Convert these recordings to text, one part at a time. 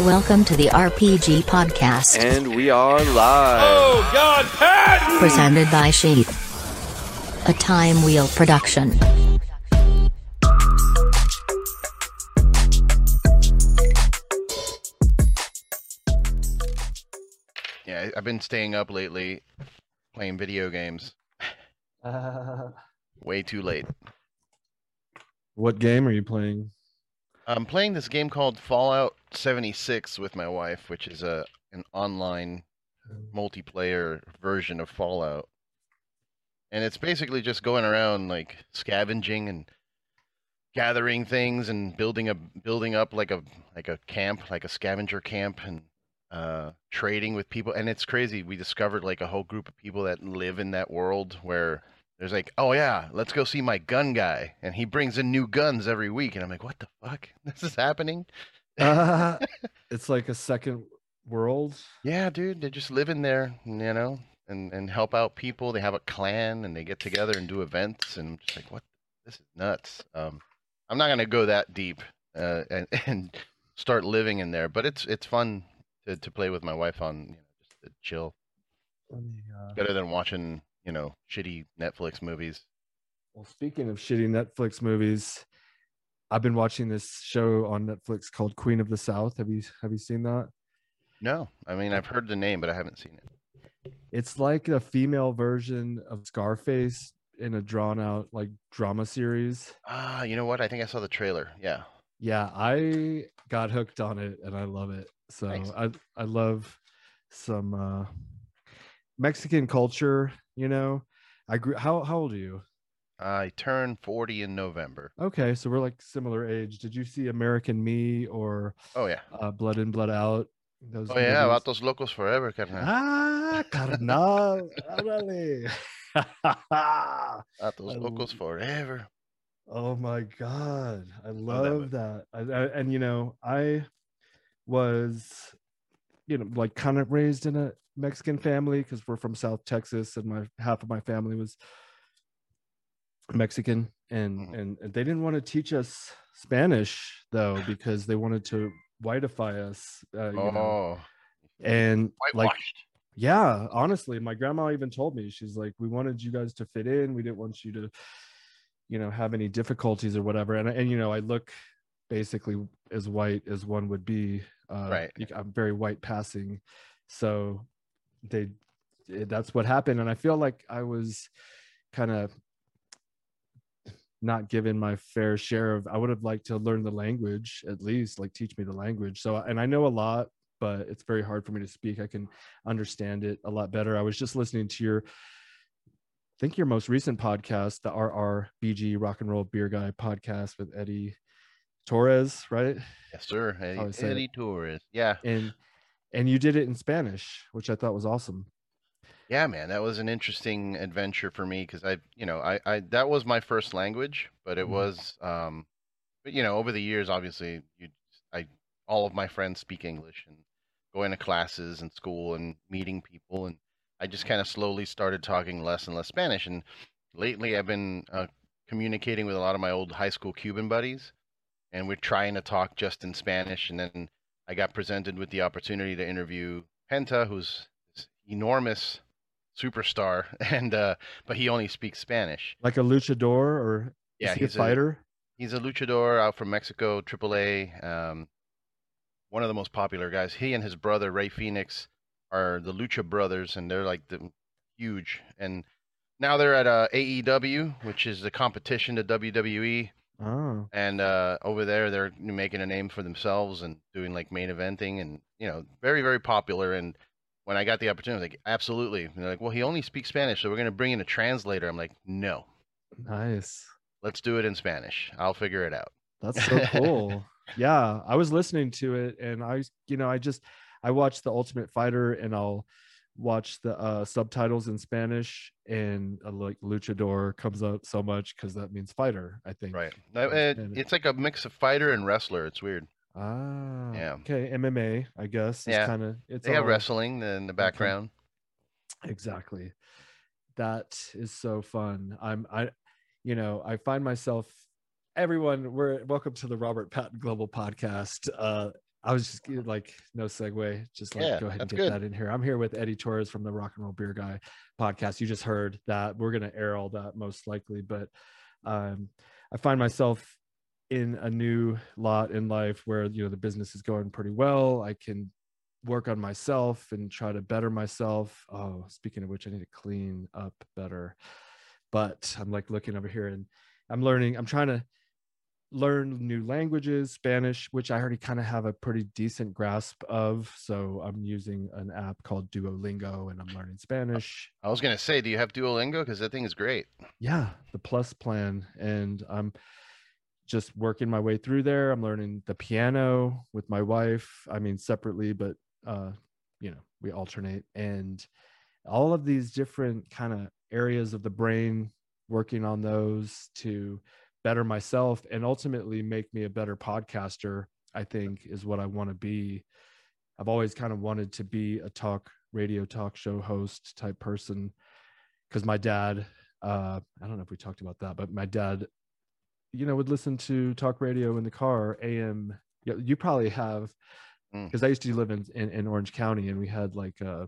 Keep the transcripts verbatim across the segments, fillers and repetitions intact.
Welcome to the R P G Podcast. And we are live. Oh, God, Pat! Presented by Sheath. A Time Wheel production. Yeah, I've been staying up lately playing video games. Uh... Way too late. What game are you playing? I'm playing this game called Fallout seventy-six with my wife, which is a an online multiplayer version of Fallout. And it's basically just going around like scavenging and gathering things and building a building up like a like a camp, like a scavenger camp, and uh, trading with people. And it's crazy. We discovered like a whole group of people that live in that world where there's like, oh yeah, let's go see my gun guy. And he brings in new guns every week. And I'm like, what the fuck? This is happening? uh, it's like a second world. Yeah, dude. They just live in there, you know, and, and help out people. They have a clan and they get together and do events. And I'm just like, what? This is nuts. Um, I'm not going to go that deep uh, and, and start living in there. But it's it's fun to, to play with my wife on, you know, just to chill. Let me, uh... It's better than watching, you know, shitty Netflix movies. Well, speaking of shitty Netflix movies, I've been watching this show on Netflix called Queen of the South. Have you have you seen that? No. I mean, I've heard the name, but I haven't seen it. It's like a female version of Scarface in a drawn out like drama series. Ah, you know what? I think I saw the trailer. Yeah. Yeah, I got hooked on it and I love it. So Thanks. I I love some uh, Mexican culture. You know, I grew. How how old are you? I turned forty in November. Okay, so we're like similar age. Did you see American Me or Oh yeah, uh, Blood In, Blood Out? Those oh movies? Yeah, Vatos Locos Forever, Carnal. Ah, Carnal, órale. Vatos Locos Forever. Oh my God, I love that. that. I, I, and you know, I was, you know, like kind of raised in a Mexican family because we're from South Texas and my half of my family was Mexican, and mm-hmm. and, and they didn't want to teach us Spanish though because they wanted to whiteify us uh, you oh. know? And like, yeah, honestly my grandma even told me, she's like, we wanted you guys to fit in, we didn't want you to, you know, have any difficulties or whatever. And and you know, I look basically as white as one would be, uh, right? I'm very white passing, so they that's what happened. And I feel like I was kind of not given my fair share of, I would have liked to learn the language, at least like teach me the language. So, and I know a lot, but it's very hard for me to speak. I can understand it a lot better. I was just listening to your, I think your most recent podcast, the R R B G Rock and Roll Beer Guy podcast with Eddie Torres, right? Yes, sir. Eddie, Eddie Torres. Yeah. And And you did it in Spanish, which I thought was awesome. Yeah, man, that was an interesting adventure for me because I, you know, I, I that was my first language, but it mm. was, um, but you know, over the years, obviously, you, I, all of my friends speak English, and going to classes and school and meeting people, and I just kind of slowly started talking less and less Spanish. And lately, I've been uh, communicating with a lot of my old high school Cuban buddies, and we're trying to talk just in Spanish, and then I got presented with the opportunity to interview Penta, who's this enormous superstar, and uh, but he only speaks Spanish. Like a luchador, or yeah, is he he's a fighter? A, he's a luchador out from Mexico, triple A, um, one of the most popular guys. He and his brother, Ray Phoenix, are the Lucha Brothers, and they're like the huge. And now they're at uh, A E W, which is the competition to W W E. Oh. And uh, over there, they're making a name for themselves and doing like main eventing, and you know, very very popular. And when I got the opportunity, I was like, absolutely. And they're like, well, he only speaks Spanish, so we're gonna bring in a translator. I'm like, no. Nice. Let's do it in Spanish. I'll figure it out. That's so cool. Yeah, I was listening to it, and I, you know, I just I watched The Ultimate Fighter, and I'll watch the uh, subtitles in Spanish, and uh, like luchador comes up so much because that means fighter, I think. Right. It, it's like a mix of fighter and wrestler. It's weird. Ah. Yeah. Okay. M M A, I guess. Yeah. Kind of. They all have wrestling in the background. Okay. Exactly. That is so fun. I'm. I. You know, I find myself. Everyone, we're welcome to the Robert Patton Global Podcast. Uh, I was just like, no segue. Just like, yeah, go ahead and get good. that in here. I'm here with Eddie Torres from the Rock and Roll Beer Guy podcast. You just heard that. We're going to air all that most likely, but um, I find myself in a new lot in life where, you know, the business is going pretty well. I can work on myself and try to better myself. Oh, speaking of which, I need to clean up better, but I'm like looking over here and I'm learning, I'm trying to learn new languages, Spanish, which I already kind of have a pretty decent grasp of. So I'm using an app called Duolingo and I'm learning Spanish. I was going to say, do you have Duolingo? Because that thing is great. Yeah, the plus plan. And I'm just working my way through there. I'm learning the piano with my wife. I mean, separately, but, uh, you know, we alternate. And all of these different kind of areas of the brain, working on those to better myself and ultimately make me a better podcaster, I think, is what I want to be. I've always kind of wanted to be a talk radio talk show host type person because my dad, uh, I don't know if we talked about that, but my dad, you know, would listen to talk radio in the car, A M. You, you probably have, because mm. I used to live in, in, in Orange County and we had like a,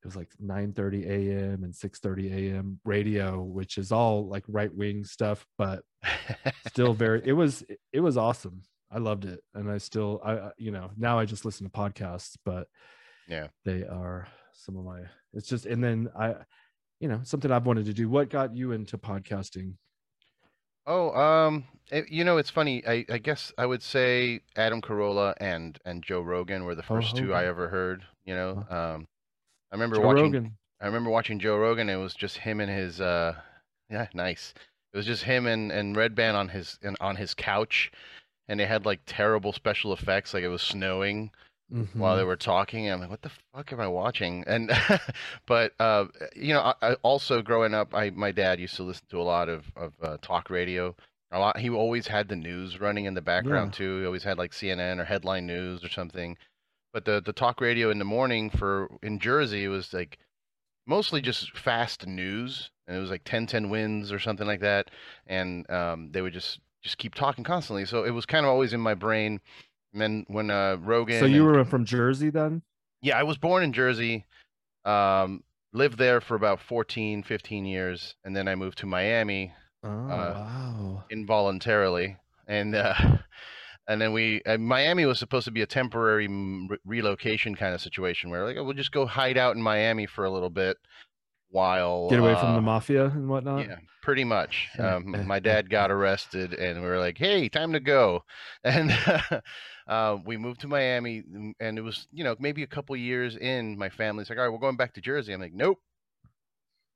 it was like nine thirty a m and six thirty a m radio, which is all like right wing stuff, but still very, it was, it was awesome. I loved it. And I still, I, you know, now I just listen to podcasts, but yeah, they are some of my, it's just, and then I, you know, something I've wanted to do. What got you into podcasting? Oh, um, it, you know, it's funny. I, I guess I would say Adam Carolla and, and Joe Rogan were the first oh, okay. two I ever heard, you know, um, I remember Joe watching. Rogan. I remember watching Joe Rogan. It was just him and his. Uh, yeah, nice. It was just him and, and Red Band on his and on his couch, and they had like terrible special effects. Like it was snowing mm-hmm. while they were talking. And I'm like, what the fuck am I watching? And but uh, you know, I, I also growing up, I my dad used to listen to a lot of of uh, talk radio. A lot. He always had the news running in the background yeah. too. He always had like C N N or headline news or something. But the, the talk radio in the morning for in Jersey was like mostly just fast news, and it was like ten ten wins or something like that, and um, they would just just keep talking constantly. So it was kind of always in my brain. And then when uh, Rogan, so you and, were from Jersey then? Yeah, I was born in Jersey, um, lived there for about fourteen, fifteen years, and then I moved to Miami. Oh, uh, wow! Involuntarily, and. Uh, And then we, uh, Miami was supposed to be a temporary re relocation kind of situation where like, oh, we'll just go hide out in Miami for a little bit while. Get away uh, from the mafia and whatnot. Yeah, pretty much. Um, my dad got arrested and we were like, hey, time to go. And uh, we moved to Miami and it was, you know, maybe a couple years in, my family's like, all right, we're going back to Jersey. I'm like, nope,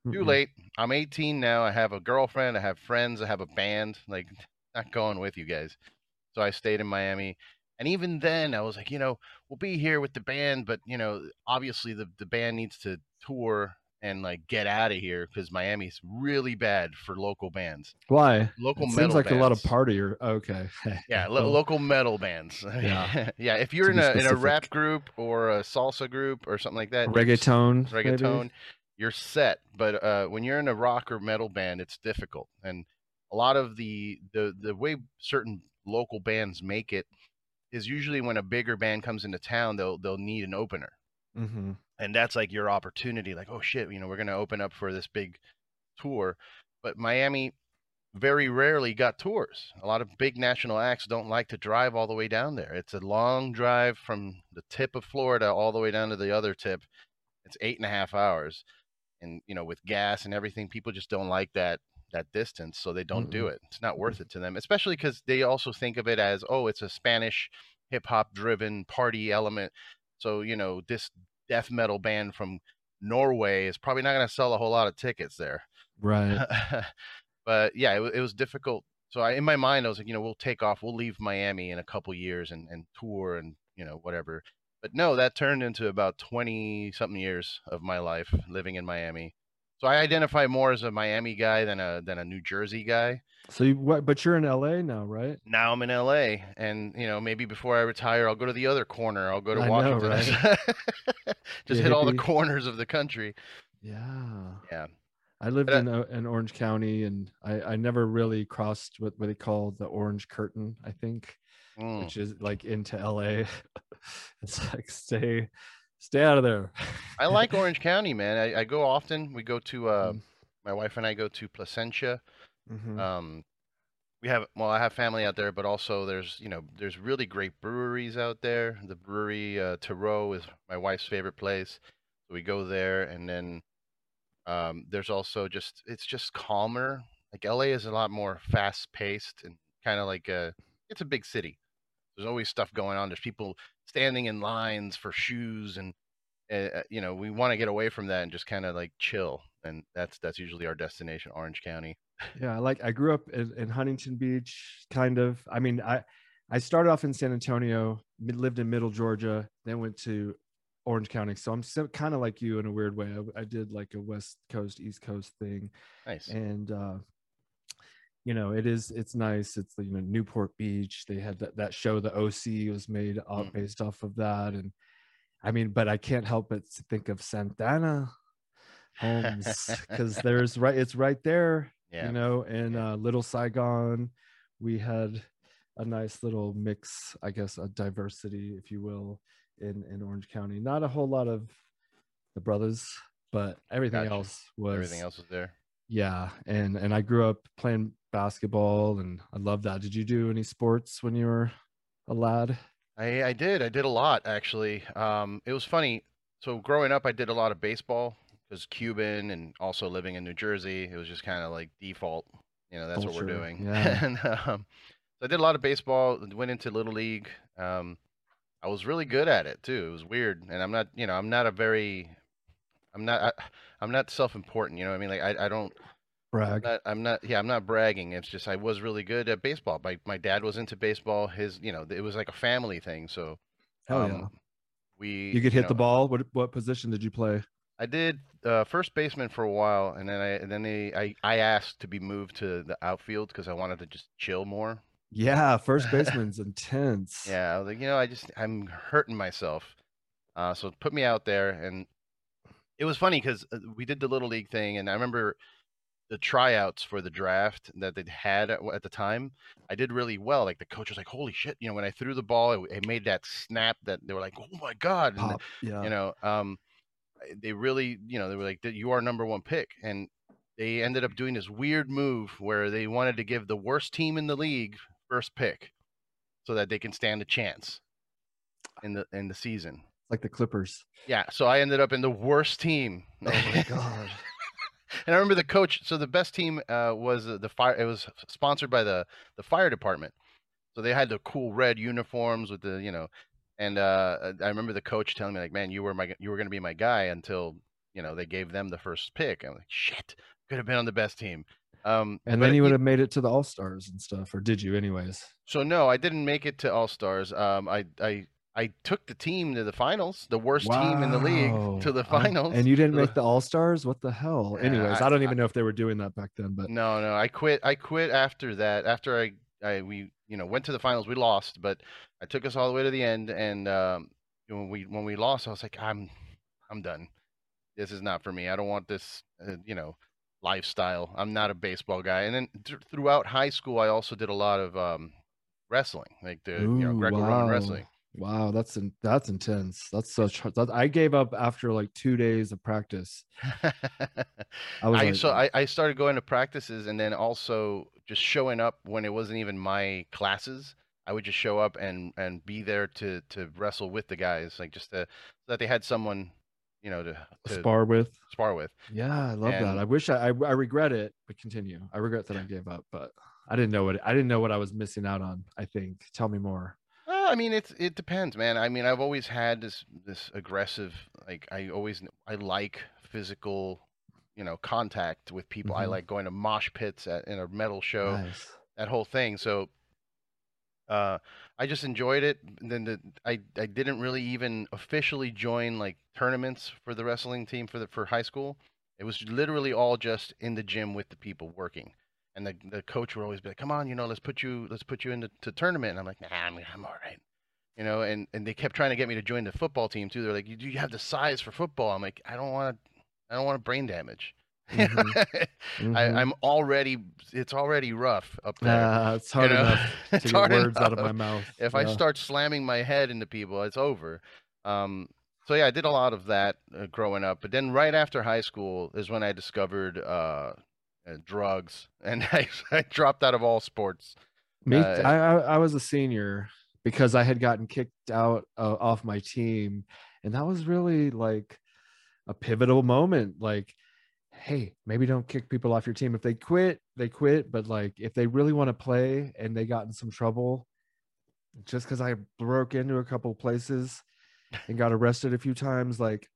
mm-mm. too late. I'm eighteen now. I have a girlfriend. I have friends. I have a band. Like, not going with you guys. So I stayed in Miami. And even then I was like, you know, we'll be here with the band, but you know, obviously the, the band needs to tour and like get out of here because Miami's really bad for local bands. Why? Local it metal seems like bands. A lot of party or okay. Yeah, lo well, local metal bands. Yeah. yeah. If you're in a specific. in a rap group or a salsa group or something like that. Reggaeton. Reggaeton, maybe? You're set. But uh when you're in a rock or metal band, it's difficult. And a lot of the the the way certain local bands make it is usually when a bigger band comes into town, they'll they'll need an opener, mm-hmm. and that's like your opportunity. Like, oh shit, you know, we're gonna open up for this big tour. But Miami very rarely got tours. A lot of big national acts don't like to drive all the way down there. It's a long drive from the tip of Florida all the way down to the other tip. It's eight and a half hours, and you know, with gas and everything, people just don't like that. that distance. So they don't mm-hmm. do it. It's not worth it to them, especially because they also think of it as, oh, it's a Spanish hip hop driven party element. So, you know, this death metal band from Norway is probably not going to sell a whole lot of tickets there. Right. But yeah, it, it was difficult. So I, in my mind, I was like, you know, we'll take off, we'll leave Miami in a couple years and, and tour and, you know, whatever. But no, that turned into about twenty something years of my life living in Miami. So I identify more as a Miami guy than a than a New Jersey guy. So, you, but you're in L A now, right? Now I'm in L A, and you know, maybe before I retire, I'll go to the other corner. I'll go to I Washington, know, right? Just yeah. hit all the corners of the country. Yeah, yeah. I lived but, in uh, in Orange County, and I I never really crossed what what they call the Orange Curtain. I think mm. which is like into L A. It's like, stay stay out of there. I like Orange County, man. I, I go often. We go to, uh, mm. my wife and I go to Placentia. Mm-hmm. Um, we have, well, I have family out there, but also there's, you know, there's really great breweries out there. The brewery, uh, Tarot is my wife's favorite place. So we go there, and then um, there's also just, it's just calmer. Like L A is a lot more fast paced and kind of like a, it's a big city. There's always stuff going on. There's people standing in lines for shoes, and, uh, you know, we want to get away from that and just kind of like chill. And that's, that's usually our destination, Orange County. Yeah, like I grew up in, in Huntington Beach, kind of. I mean, I, I started off in San Antonio, lived in Middle Georgia, then went to Orange County. So I'm so, kind of like you in a weird way. I, I did like a West Coast, East Coast thing. Nice. And, uh, you know, it is, it's nice. It's, you know, Newport Beach. They had that, that show, The O C, was made off, mm. based off of that. And I mean, but I can't help but think of Santana Homes, because there's right, it's right there. Yeah. You know, in uh, Little Saigon, we had a nice little mix, I guess, a diversity, if you will, in, in Orange County. Not a whole lot of the brothers, but everything gotcha. else was everything else was there. Yeah, and and I grew up playing basketball, and I love that. Did you do any sports when you were a lad? I I did. I did a lot, actually. Um, it was funny. So growing up, I did a lot of baseball. Was Cuban, and also living in New Jersey, it was just kind of like default, you know, that's Culture. What we're doing. Yeah. And um, so I did a lot of baseball, went into Little League. Um, I was really good at it too. It was weird. And I'm not, you know, I'm not a very, I'm not, I, I'm not self-important, you know what I mean? Like I, I don't brag. I'm not, I'm not, yeah, I'm not bragging. It's just, I was really good at baseball. My, my dad was into baseball. His, you know, it was like a family thing. So Hell um, yeah. we, you could you hit know, the ball. What, what position did you play? I did uh, first baseman for a while, and then I and then they, I I asked to be moved to the outfield because I wanted to just chill more. Yeah, first baseman's intense. Yeah, I was like, you know, I just I'm hurting myself, uh, so put me out there, and it was funny because we did the Little League thing, and I remember the tryouts for the draft that they had at, at the time. I did really well. Like the coach was like, "Holy shit!" You know, when I threw the ball, it, it made that snap that they were like, "Oh my god!" And, yeah. You know. Um, they really, you know, they were like, you are number one pick. And they ended up doing this weird move where they wanted to give the worst team in the league first pick so that they can stand a chance in the, in the season. Like the Clippers. Yeah. So I ended up in the worst team. Oh my God. And I remember the coach. So the best team uh, was the fire. It was sponsored by the, the fire department. So they had the cool red uniforms with the, you know, And uh, I remember the coach telling me, like, man, you were my, you were going to be my guy until, you know, they gave them the first pick. I'm like, shit, could have been on the best team. Um, and then you would have made it to the All-Stars and stuff, or did you anyways? So, no, I didn't make it to All-Stars. Um, I, I, I took the team to the finals, the worst wow. team in the league to the finals. I, and you didn't make the All-Stars? What the hell? Yeah, anyways, I, I don't even I, know if they were doing that back then. But No, no, I quit. I quit after that, after I, I we you know, went to the finals. We lost, but I took us all the way to the end. And um, when we when we lost, I was like, I'm I'm done. This is not for me. I don't want this, uh, you know, lifestyle. I'm not a baseball guy. And then th throughout high school, I also did a lot of um, wrestling, like the Ooh, you know, Greco-Roman wow. wrestling. Wow, that's in, that's intense. That's such. That, I gave up after like two days of practice. I, was I like, so I, I started going to practices, and then also just showing up when it wasn't even my classes. I would just show up and and be there to to wrestle with the guys, like just to, so that they had someone, you know, to, to spar with. Spar with. Yeah, I love and, that. I wish I, I I regret it, but continue. I regret that I gave up, but I didn't know what I didn't know what I was missing out on. I think. Tell me more. I mean, it's, it depends, man. I mean, I've always had this, this aggressive, like I always, I like physical, you know, contact with people. Mm-hmm. I like going to mosh pits at, in a metal show, nice. That whole thing. So, uh, I just enjoyed it. And then the, I, I didn't really even officially join like tournaments for the wrestling team for the, for high school. It was literally all just in the gym with the people working. And the, the coach would always be like, come on, you know, let's put you, let's put you into to tournament. And I'm like, nah, I'm, I'm all right. You know, and, and they kept trying to get me to join the football team too. They're like, you, do you have the size for football? I'm like, I don't want to, I don't want to brain damage. Mm-hmm. Mm-hmm. I, I'm already, it's already rough up there. Uh, it's hard you know? enough to it's get words enough. out of my mouth. If yeah. I start slamming my head into people, it's over. Um, so yeah, I did a lot of that uh, growing up. But then right after high school is when I discovered uh, uh, drugs, and I, I dropped out of all sports. Me, uh, I, I was a senior because I had gotten kicked out uh, off my team, and that was really like a pivotal moment. Like, hey, maybe don't kick people off your team. If they quit, they quit. But like, if they really want to play and they got in some trouble, just because I broke into a couple places and got arrested a few times, like,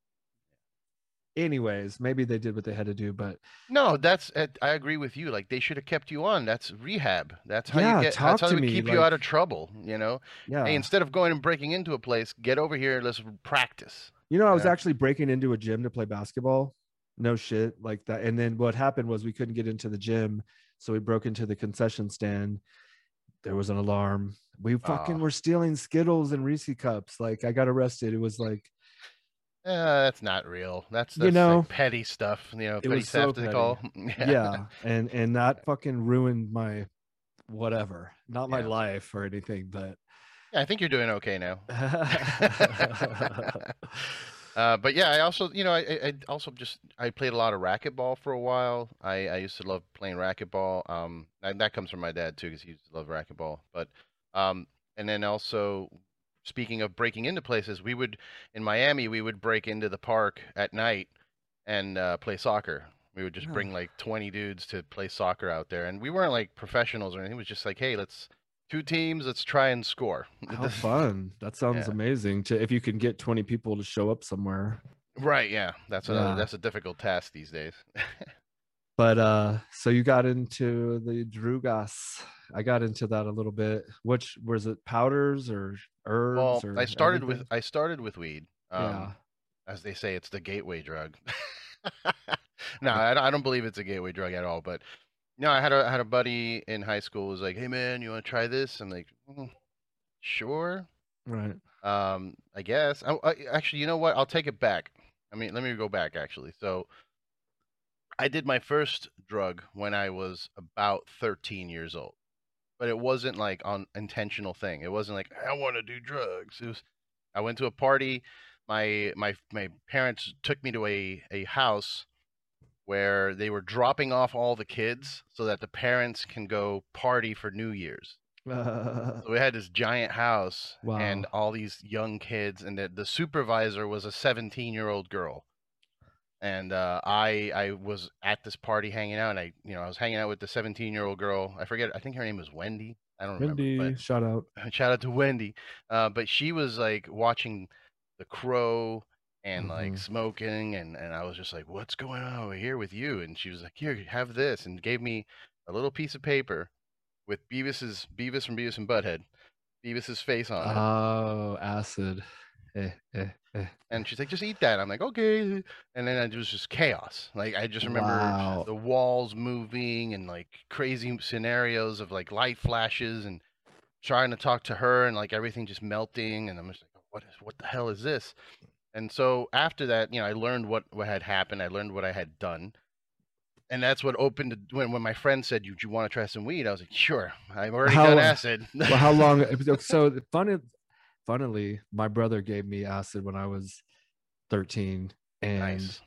anyways, maybe they did what they had to do. But no, that's, I agree with you. Like, they should have kept you on. That's rehab. That's how yeah, you get, that's how we keep like, you out of trouble, you know? Yeah. Hey, instead of going and breaking into a place, get over here and let's practice. You know, I was yeah. actually breaking into a gym to play basketball. No shit, like that. And then what happened was we couldn't get into the gym, so we broke into the concession stand. There was an alarm. We fucking oh. were stealing Skittles and Reese cups. Like, I got arrested. It was like, uh, that's not real. That's, that's you know, like petty stuff. You know, it petty was so petty. Call. yeah. yeah, and and that fucking ruined my whatever, not my yeah. life or anything, but. I think you're doing okay now. uh, but yeah, I also, you know, I, I also just, I played a lot of racquetball for a while. I, I used to love playing racquetball. Um, and that comes from my dad too, because he used to love racquetball. But, um, and then also, speaking of breaking into places, we would, in Miami, we would break into the park at night and uh, play soccer. We would just oh. bring like twenty dudes to play soccer out there. And we weren't like professionals or anything. It was just like, hey, let's, two teams, let's try and score. How fun. That sounds yeah. amazing. To, if you can get twenty people to show up somewhere. Right, yeah. That's yeah. a that's a difficult task these days. But uh so you got into the drugas. I got into that a little bit. Which was it, powders or herbs? Well, or I started everything? with I started with weed. Um yeah. As they say, it's the gateway drug. No, I, I don't believe it's a gateway drug at all, but no, I had a I had a buddy in high school who was like, "Hey man, you want to try this?" I'm like, mm, "Sure, right? Um, I guess." I, I, actually, you know what? I'll take it back. I mean, let me go back actually. So, I did my first drug when I was about thirteen years old, but it wasn't like an intentional thing. It wasn't like I want to do drugs. It was I went to a party. My my my parents took me to a a house where they were dropping off all the kids so that the parents can go party for New Year's. Uh, so we had this giant house wow. and all these young kids, and the, the supervisor was a seventeen-year-old girl. And uh, I I was at this party hanging out, and I you know I was hanging out with the seventeen-year-old girl. I forget, I think her name was Wendy. I don't Wendy, remember. Wendy, shout out. Shout out to Wendy. Uh, but she was like watching The Crow and like mm-hmm. smoking, and, and I was just like, what's going on over here with you? And she was like, here, have this, and gave me a little piece of paper with Beavis's, Beavis from Beavis and Butthead, Beavis's face on it. Oh, acid. Eh, eh, eh. And she's like, just eat that. I'm like, okay. And then it was just chaos. Like, I just remember wow. the walls moving and like crazy scenarios of like light flashes and trying to talk to her and like everything just melting. And I'm just like, what is, what the hell is this? And so after that, you know, I learned what, what had happened. I learned what I had done. And that's what opened to, when, when my friend said, you, you want to try some weed? I was like, sure. I've already how, done acid. Well, how long? So funny, funnily, my brother gave me acid when I was thirteen. And nice.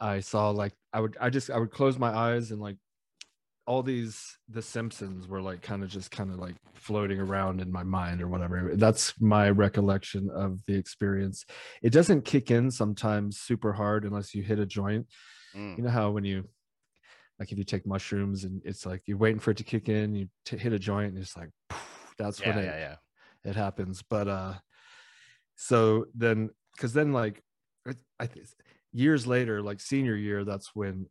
I saw like, I would, I just, I would close my eyes and like all these, the Simpsons were like kind of just kind of like floating around in my mind or whatever. That's my recollection of the experience. It doesn't kick in sometimes super hard unless you hit a joint. Mm. You know how when you, like if you take mushrooms and it's like you're waiting for it to kick in, you t hit a joint and it's like, poof, that's yeah, when yeah, it, yeah. it happens. But uh, so then, cause then like I think years later, like senior year, that's when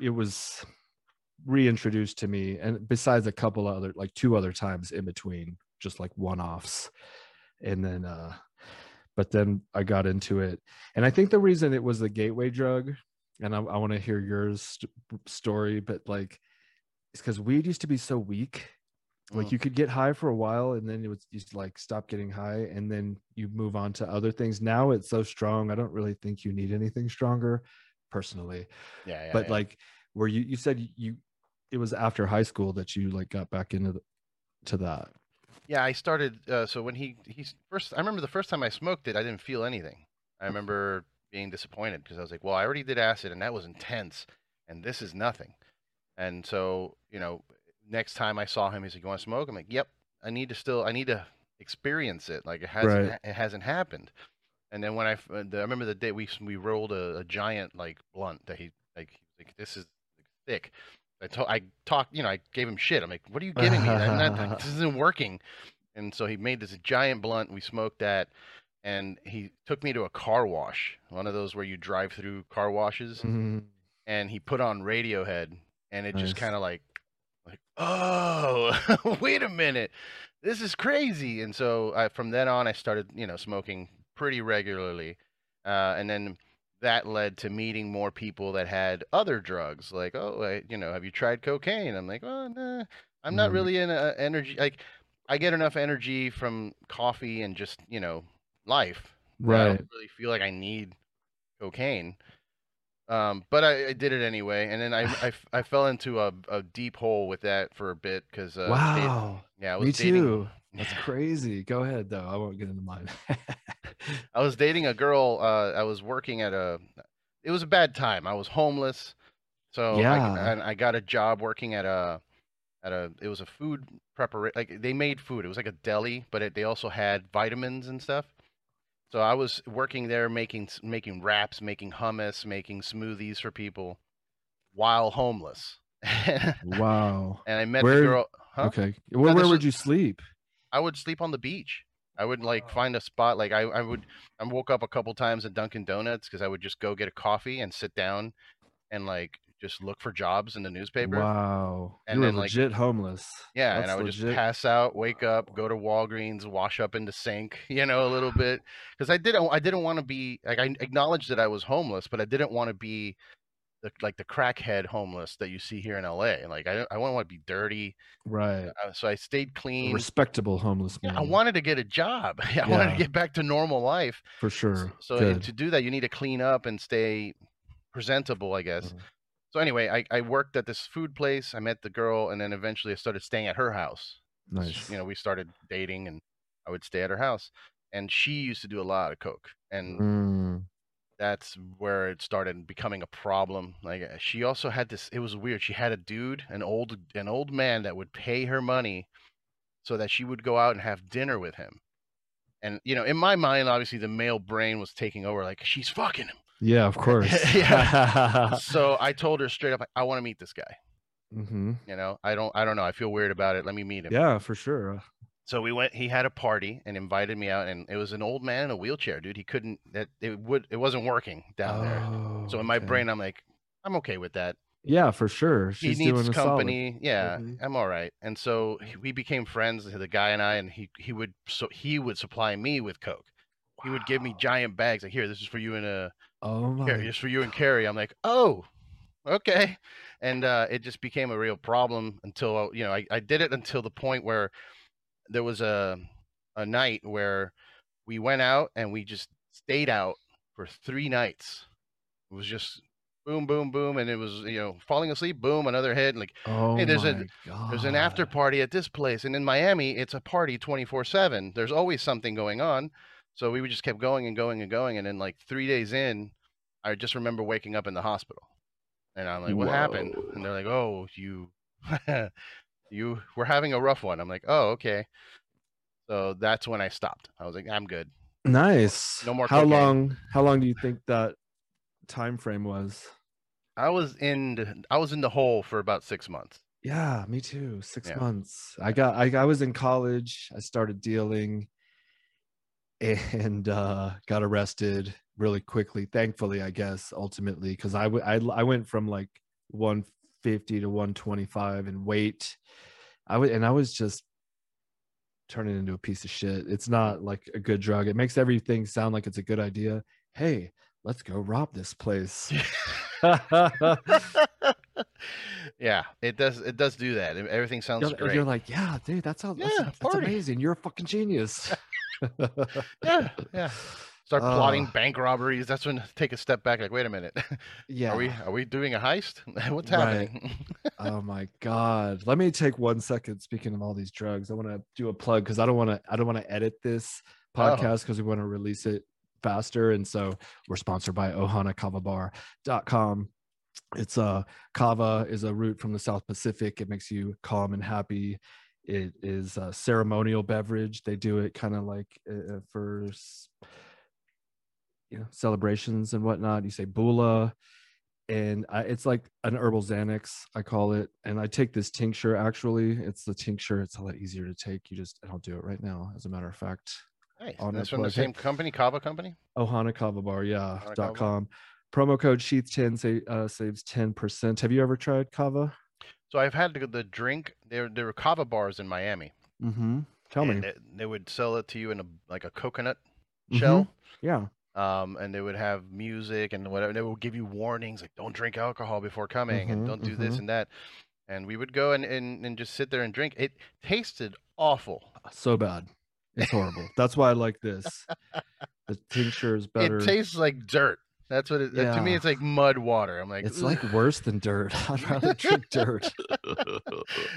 it was reintroduced to me, and besides a couple other like two other times in between, just like one-offs. And then uh but then I got into it, and I think the reason it was the gateway drug, and i, I want to hear your st story, but like it's because weed used to be so weak. Like mm. you could get high for a while and then it would just like stop getting high, and then you move on to other things. Now it's so strong, I don't really think you need anything stronger personally. Yeah. yeah but yeah. Like, where you, you said you, it was after high school that you like got back into the, to that. Yeah, I started. Uh, so when he, he first, I remember the first time I smoked it, I didn't feel anything. I remember being disappointed because I was like, well, I already did acid and that was intense and this is nothing. And so, you know, next time I saw him, he's like, you want to smoke? I'm like, yep, I need to still, I need to experience it. Like it hasn't, right. it hasn't happened. And then when I, I remember the day we, we rolled a, a giant like blunt that he like, like this is thick. I told, I talked, you know, I gave him shit. I'm like, what are you giving me? I'm not, like, this isn't working. And so he made this giant blunt and we smoked that. And he took me to a car wash, one of those where you drive through car washes. Mm-hmm. And he put on Radiohead and it nice. just kind of like, like, oh, wait a minute, this is crazy. And so I, from then on, I started, you know, smoking pretty regularly. Uh, and then that led to meeting more people that had other drugs. Like, oh, I, you know, have you tried cocaine? I'm like, oh, nah, I'm not mm. really in a energy. Like, I get enough energy from coffee and just, you know, life. Right. I don't really feel like I need cocaine. Um, but I, I did it anyway. And then I, I, I fell into a, a deep hole with that for a bit. Cause, uh, wow. Dating. Yeah. I was Me dating. too. That's crazy. Go ahead though. I won't get into mine. I was dating a girl. Uh, I was working at a, it was a bad time. I was homeless. So yeah. I, I, I got a job working at a, at a, it was a food preparation. Like they made food. It was like a deli, but it, they also had vitamins and stuff. So I was working there, making, making wraps, making hummus, making smoothies for people while homeless. Wow. And I met where, the girl. Huh? Okay. Where, where would you sleep? I would sleep on the beach. I would like oh. find a spot. Like I, I would, I woke up a couple times at Dunkin' Donuts because I would just go get a coffee and sit down and like just look for jobs in the newspaper. Wow. And you were then legit like, homeless. Yeah. That's and I would legit. just pass out, wake up, go to Walgreens, wash up in the sink, you know, a little bit. Cause I didn't, I didn't want to be like, I acknowledged that I was homeless, but I didn't want to be the, like the crackhead homeless that you see here in L A. Like I, I wouldn't want to be dirty. Right. Uh, so I stayed clean. A respectable homeless man. Yeah, I wanted to get a job. I yeah. wanted to get back to normal life. For sure. So, so to do that, you need to clean up and stay presentable, I guess. Mm-hmm. So anyway, I, I worked at this food place. I met the girl, and then eventually I started staying at her house. Nice. You know, we started dating, and I would stay at her house. And she used to do a lot of coke, and mm. that's where it started becoming a problem. Like she also had this. It was weird. She had a dude, an old an old man that would pay her money, so that she would go out and have dinner with him. And you know, in my mind, obviously the male brain was taking over. Like she's fucking him. Yeah, of course. yeah. So I told her straight up, I want to meet this guy. Mm-hmm. You know, I don't, I don't know. I feel weird about it. Let me meet him. Yeah, for sure. So we went, he had a party and invited me out, and it was an old man in a wheelchair, dude. He couldn't, that it would, it wasn't working down oh, there. So in my okay. brain, I'm like, I'm okay with that. Yeah, for sure. She's he needs doing company. Yeah, mm-hmm. I'm all right. And so we became friends, the guy and I, and he, he would, so he would supply me with coke. Wow. He would give me giant bags. Like, here, this is for you in a, Oh my! It's for you and Carrie. I'm like, oh, okay. And uh, it just became a real problem until, you know, I, I did it until the point where there was a, a night where we went out and we just stayed out for three nights. It was just boom, boom, boom. And it was, you know, falling asleep, boom, another hit. Like, oh hey, there's, a, there's an after party at this place. And in Miami, it's a party twenty-four seven. There's always something going on. So we just kept going and going and going. And then like three days in, I just remember waking up in the hospital and I'm like, what Whoa. happened? And they're like, oh, you, you were having a rough one. I'm like, oh, okay. So that's when I stopped. I was like, I'm good. Nice. No more. How cocaine. long, how long do you think that time frame was? I was in, the, I was in the hole for about six months. Yeah, me too. Six yeah. months. I got, I, I was in college. I started dealing. And uh, got arrested really quickly. Thankfully, I guess, ultimately, because I, I, I went from like one fifty to one twenty-five in weight. I would, and I was just turning into a piece of shit. It's not like a good drug. It makes everything sound like it's a good idea. Hey, let's go rob this place. Yeah, it does. It does do that. Everything sounds you're, great. You're like, yeah, dude, that sounds, yeah, that's, that's amazing. You're a fucking genius. yeah yeah Start uh, plotting bank robberies. That's when take a step back. Like, wait a minute. Yeah. Are we are we doing a heist? What's happening? Right. Oh my God. Let me take one second. Speaking of all these drugs, I want to do a plug because I don't want to I don't want to edit this podcast because oh. we want to release it faster. And so we're sponsored by ohana kava bar dot com. It's a uh, kava is a root from the South Pacific. It makes you calm and happy. It is a ceremonial beverage. They do it kind of like uh, for you know celebrations and whatnot. You say bula, and I, it's like an herbal Xanax, I call it. And I take this tincture. Actually, it's the tincture. It's a lot easier to take. You just I don't do it right now, as a matter of fact. Nice. That's from the same company, Kava Company. Ohana Kava Bar, yeah. dot com. Promo code Sheath ten say, uh, saves ten percent. Have you ever tried kava? So I've had the, the drink. There, there were kava bars in Miami. Mm-hmm. Tell me. They, they would sell it to you in a like a coconut mm-hmm. shell. Yeah. Um, and they would have music and whatever. They would give you warnings like don't drink alcohol before coming mm-hmm, and don't do mm-hmm. this and that. And we would go and, and, and just sit there and drink. It tasted awful. So bad. It's horrible. That's why I like this. The tincture is better. It tastes like dirt. That's what it yeah. to me. It's like mud water. I'm like, it's like worse than dirt. I'd rather drink dirt.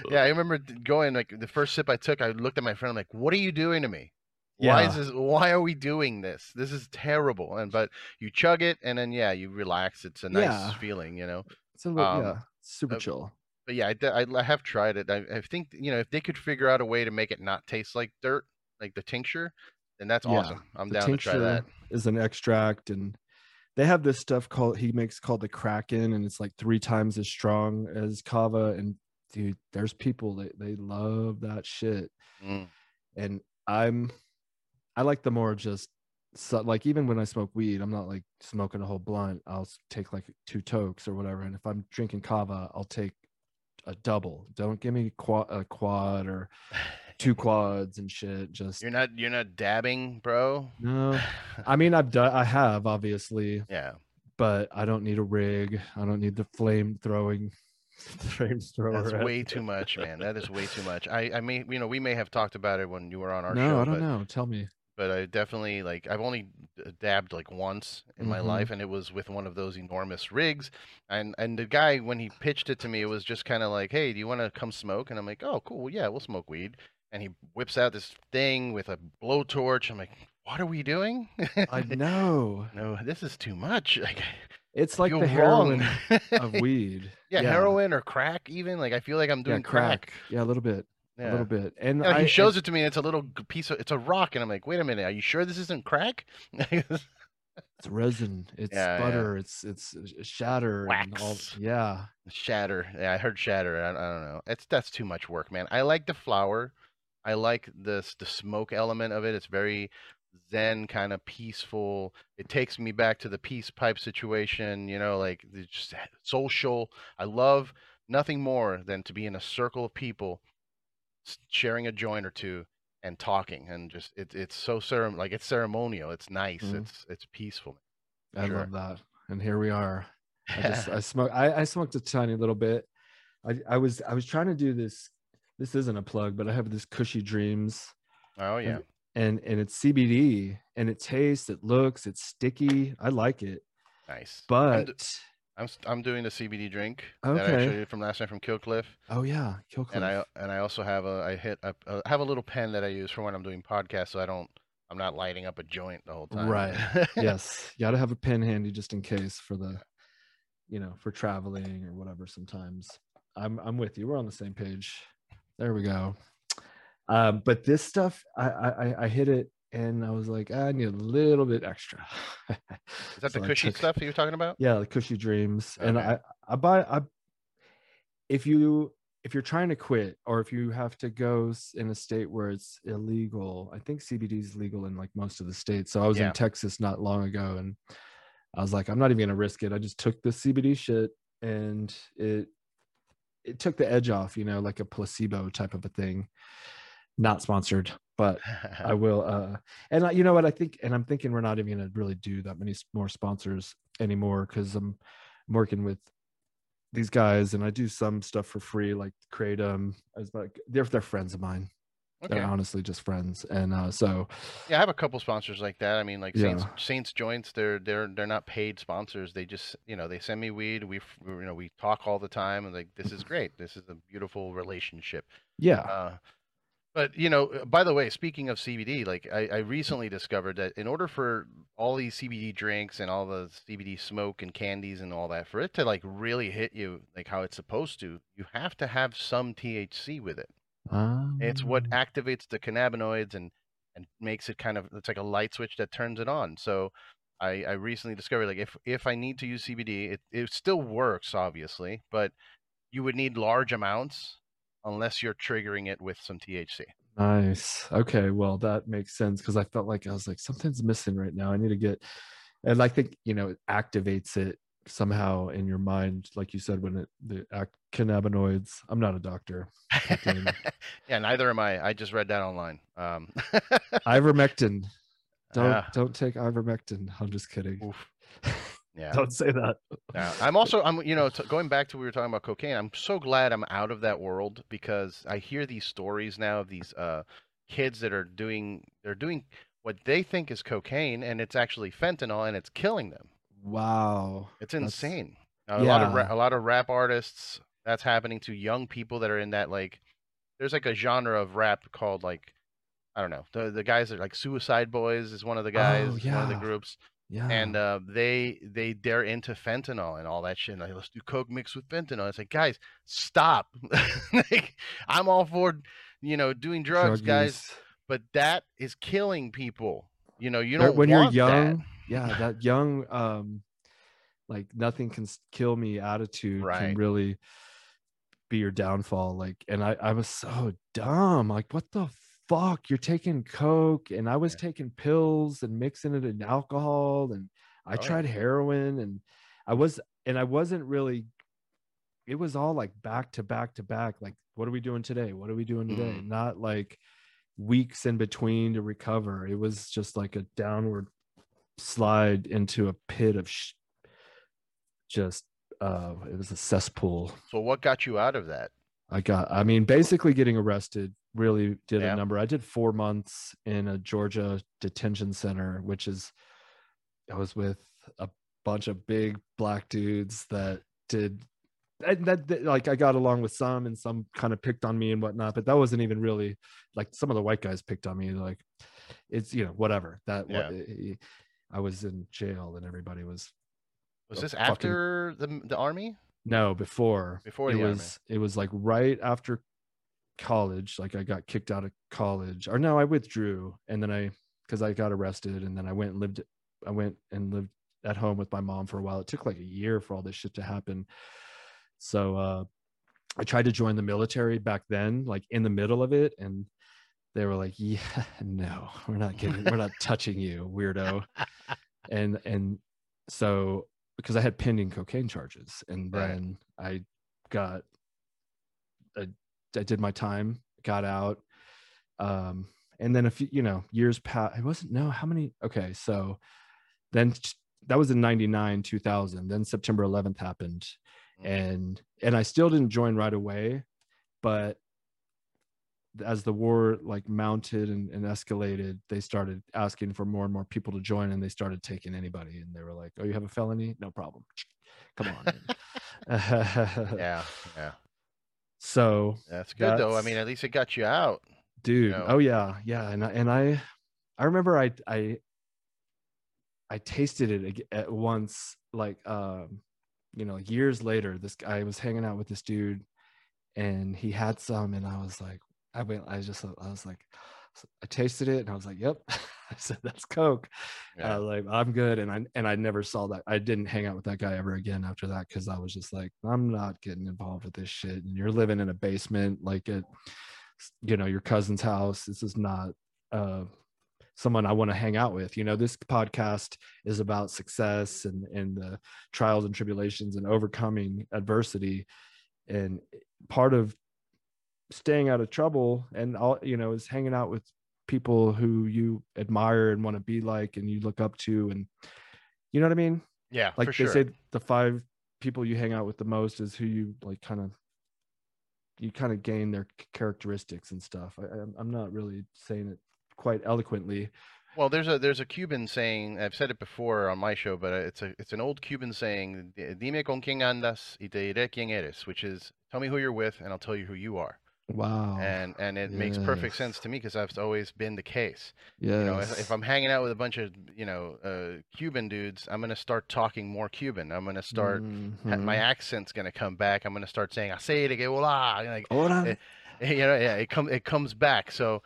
Yeah, I remember going like the first sip I took. I looked at my friend. I'm like, what are you doing to me? Yeah. Why is this? Why are we doing this? This is terrible. And but you chug it, and then yeah, you relax. It's a nice yeah. feeling, you know. It's a little, um, yeah, super uh, chill. But yeah, I, I have tried it. I, I think you know if they could figure out a way to make it not taste like dirt, like the tincture, then that's yeah. awesome. I'm the down to try that. Is an extract and. They have this stuff called he makes called the Kraken, and it's like three times as strong as kava. And dude, there's people that they love that shit. Mm. And I'm, I like the more just so, like even when I smoke weed, I'm not like smoking a whole blunt. I'll take like two tokes or whatever. And if I'm drinking kava, I'll take a double. Don't give me quad, a quad or two quads and shit. Just you're not you're not dabbing, bro. No, I mean I've done I have obviously. Yeah, but I don't need a rig. I don't need the flame throwing. Flame thrower. That's right? Way too much, man. That is way too much. I I mean you know we may have talked about it when you were on our no, show. No, I don't but, know. Tell me. But I definitely like I've only dabbed like once in mm-hmm. my life, and it was with one of those enormous rigs. And and the guy when he pitched it to me, it was just kind of like, hey, do you want to come smoke? And I'm like, oh, cool, yeah, we'll smoke weed. And he whips out this thing with a blowtorch. I'm like, what are we doing? I know. No, this is too much. Like, it's like the heroin of weed. Yeah, yeah, heroin or crack even. Like, I feel like I'm doing yeah, crack. crack. Yeah, a little bit. Yeah. A little bit. And you know, I, he shows I, it to me. And it's a little piece of, it's a rock. And I'm like, wait a minute. Are you sure this isn't crack? It's resin. It's yeah, butter. Yeah. It's it's shatter. Wax. And all, yeah. Shatter. Yeah, I heard shatter. I, I don't know. It's that's too much work, man. I like the flower. I like this the smoke element of it. It's very zen, kind of peaceful. It takes me back to the peace pipe situation, you know, like it's just social. I love nothing more than to be in a circle of people sharing a joint or two and talking and just it, it's so ceremonial. Like it's ceremonial. It's nice. Mm-hmm. It's it's peaceful. I sure. love that. And here we are. I just I smoked I, I smoked a tiny little bit. I I was I was trying to do this. This isn't a plug, but I have this Cushy Dreams. Oh yeah, and, and and it's C B D, and it tastes, it looks, it's sticky. I like it. Nice, but I'm do, I'm, I'm doing the C B D drink okay. that I showed you from last night from Kill Cliff. Oh yeah, Kill Cliff. And I and I also have a I hit a, a, I have a little pen that I use for when I'm doing podcasts, so I don't I'm not lighting up a joint the whole time. Right. Yes, you got to have a pen handy just in case for the, you know, for traveling or whatever. Sometimes I'm I'm with you. We're on the same page. There we go. Um, but this stuff, I, I I hit it and I was like, I need a little bit extra. Is that so the cushy took, stuff you're talking about? Yeah, the Cushy Dreams. Okay. And I I buy I if you if you're trying to quit or if you have to go in a state where it's illegal, I think C B D is legal in like most of the states. So I was yeah. in Texas not long ago, and I was like, I'm not even gonna risk it. I just took the C B D shit, and it. It took the edge off, you know, like a placebo type of a thing. Not sponsored, but I will. Uh, and I, you know what I think, and I'm thinking we're not even going to really do that many more sponsors anymore because I'm, I'm working with these guys, and I do some stuff for free, like Kratom. I was like, they're, they're friends of mine. Okay. They're honestly just friends, and uh, so yeah, I have a couple sponsors like that. I mean, like Saints, yeah. Saints Joints, they're they're they're not paid sponsors. They just, you know, they send me weed. We you know we talk all the time, and like this is great. This is a beautiful relationship. Yeah. Uh, but you know, by the way, speaking of C B D, like I, I recently discovered that in order for all these C B D drinks and all the C B D smoke and candies and all that, for it to like really hit you like how it's supposed to, you have to have some T H C with it. Um, it's what activates the cannabinoids and and makes it kind of, it's like a light switch that turns it on. So I, I recently discovered like if if I need to use C B D, it, it still works obviously, but you would need large amounts unless you're triggering it with some T H C. Nice. Okay, well that makes sense, because I felt like I was like something's missing right now. I need to get, and I think you know it activates it somehow in your mind, like you said, when it the act, cannabinoids. I'm not a doctor. Yeah, neither am I. I just read that online. Um, ivermectin. Don't uh, don't take ivermectin. I'm just kidding. Yeah. Don't say that. No, I'm also I'm you know t- going back to we were talking about cocaine. I'm so glad I'm out of that world, because I hear these stories now of these uh, kids that are doing they're doing what they think is cocaine, and it's actually fentanyl, and it's killing them. Wow, it's insane. Now, yeah. A lot of ra- a lot of rap artists. That's happening to young people that are in that, like. There's like a genre of rap called like, I don't know. The the guys that are like Suicide Boys is one of the guys. Oh, yeah. One of the groups. Yeah. And uh, they they they're into fentanyl and all that shit. Like, let's do coke mixed with fentanyl. It's like, guys, stop. Like, I'm all for you know doing drugs, Druggies. guys, but that is killing people. You know, you don't when want you're young. That. Yeah, that young, um, like nothing can kill me attitude right. can really be your downfall. Like, and I, I was so dumb. Like, what the fuck? You're taking coke, and I was yeah. taking pills and mixing it in alcohol, and I oh. tried heroin, and I was, and I wasn't really. It was all like back to back to back. Like, what are we doing today? What are we doing today? Mm. Not like weeks in between to recover. It was just like a downward slide into a pit of sh- just uh it was a cesspool. So what got you out of that? I got I mean basically getting arrested really did yeah. a number. I did four months in a Georgia detention center, which is I was with a bunch of big black dudes that did and that, that like I got along with some, and some kind of picked on me and whatnot, but that wasn't even really like some of the white guys picked on me, like it's you know whatever that yeah. what, it, I was in jail and everybody was. Was this fucking... after the the army? No, before. Before it the was, army. It was like right after college. Like I got kicked out of college, or no, I withdrew, and then I because I got arrested, and then I went and lived. I went and lived at home with my mom for a while. It took like a year for all this shit to happen. So uh, I tried to join the military back then, like in the middle of it, and. They were like, yeah, no, we're not getting, we're not touching you, weirdo. And, and so, because I had pending cocaine charges, and then right. I got, a, I did my time, got out. Um, and then a few, you know, years passed. I wasn't, no, how many? Okay. So then that was in ninety-nine, two thousand, then September eleventh happened. Mm-hmm. And, and I still didn't join right away, but as the war like mounted and, and escalated, they started asking for more and more people to join, and they started taking anybody, and they were like, oh, you have a felony? No problem. Come on. yeah. Yeah. So that's good that's, though. I mean, at least it got you out. Dude. You know? Oh yeah. Yeah. And I, and I, I remember I, I, I tasted it at once, like, um, you know, years later, this guy I was hanging out with this dude, and he had some, and I was like, I went, I just, I was like, I tasted it, and I was like, yep. I said, that's coke. Yeah. I was like, I'm good. And I, and I never saw that. I didn't hang out with that guy ever again after that. Cause I was just like, I'm not getting involved with this shit. And you're living in a basement, like at, you know, your cousin's house. This is not uh, someone I want to hang out with. You know, this podcast is about success and, and the trials and tribulations and overcoming adversity. And part of staying out of trouble and all, you know, is hanging out with people who you admire and want to be like, and you look up to, and you know what I mean? Yeah. Like for they sure. say the five people you hang out with the most is who you like kind of, you kind of gain their characteristics and stuff. I, I'm not really saying it quite eloquently. Well, there's a there's a Cuban saying. I've said it before on my show, but it's a it's an old Cuban saying. Dime con quien andas y te diré quién eres, which is tell me who you're with and I'll tell you who you are. Wow. And and it yes. makes perfect sense to me because that's always been the case. Yeah. You know, if, if I'm hanging out with a bunch of you know uh, Cuban dudes, I'm gonna start talking more Cuban. I'm gonna start mm-hmm. my accent's gonna come back. I'm gonna start saying I say it hola. Like, hola. It, you know, yeah, it comes it comes back. So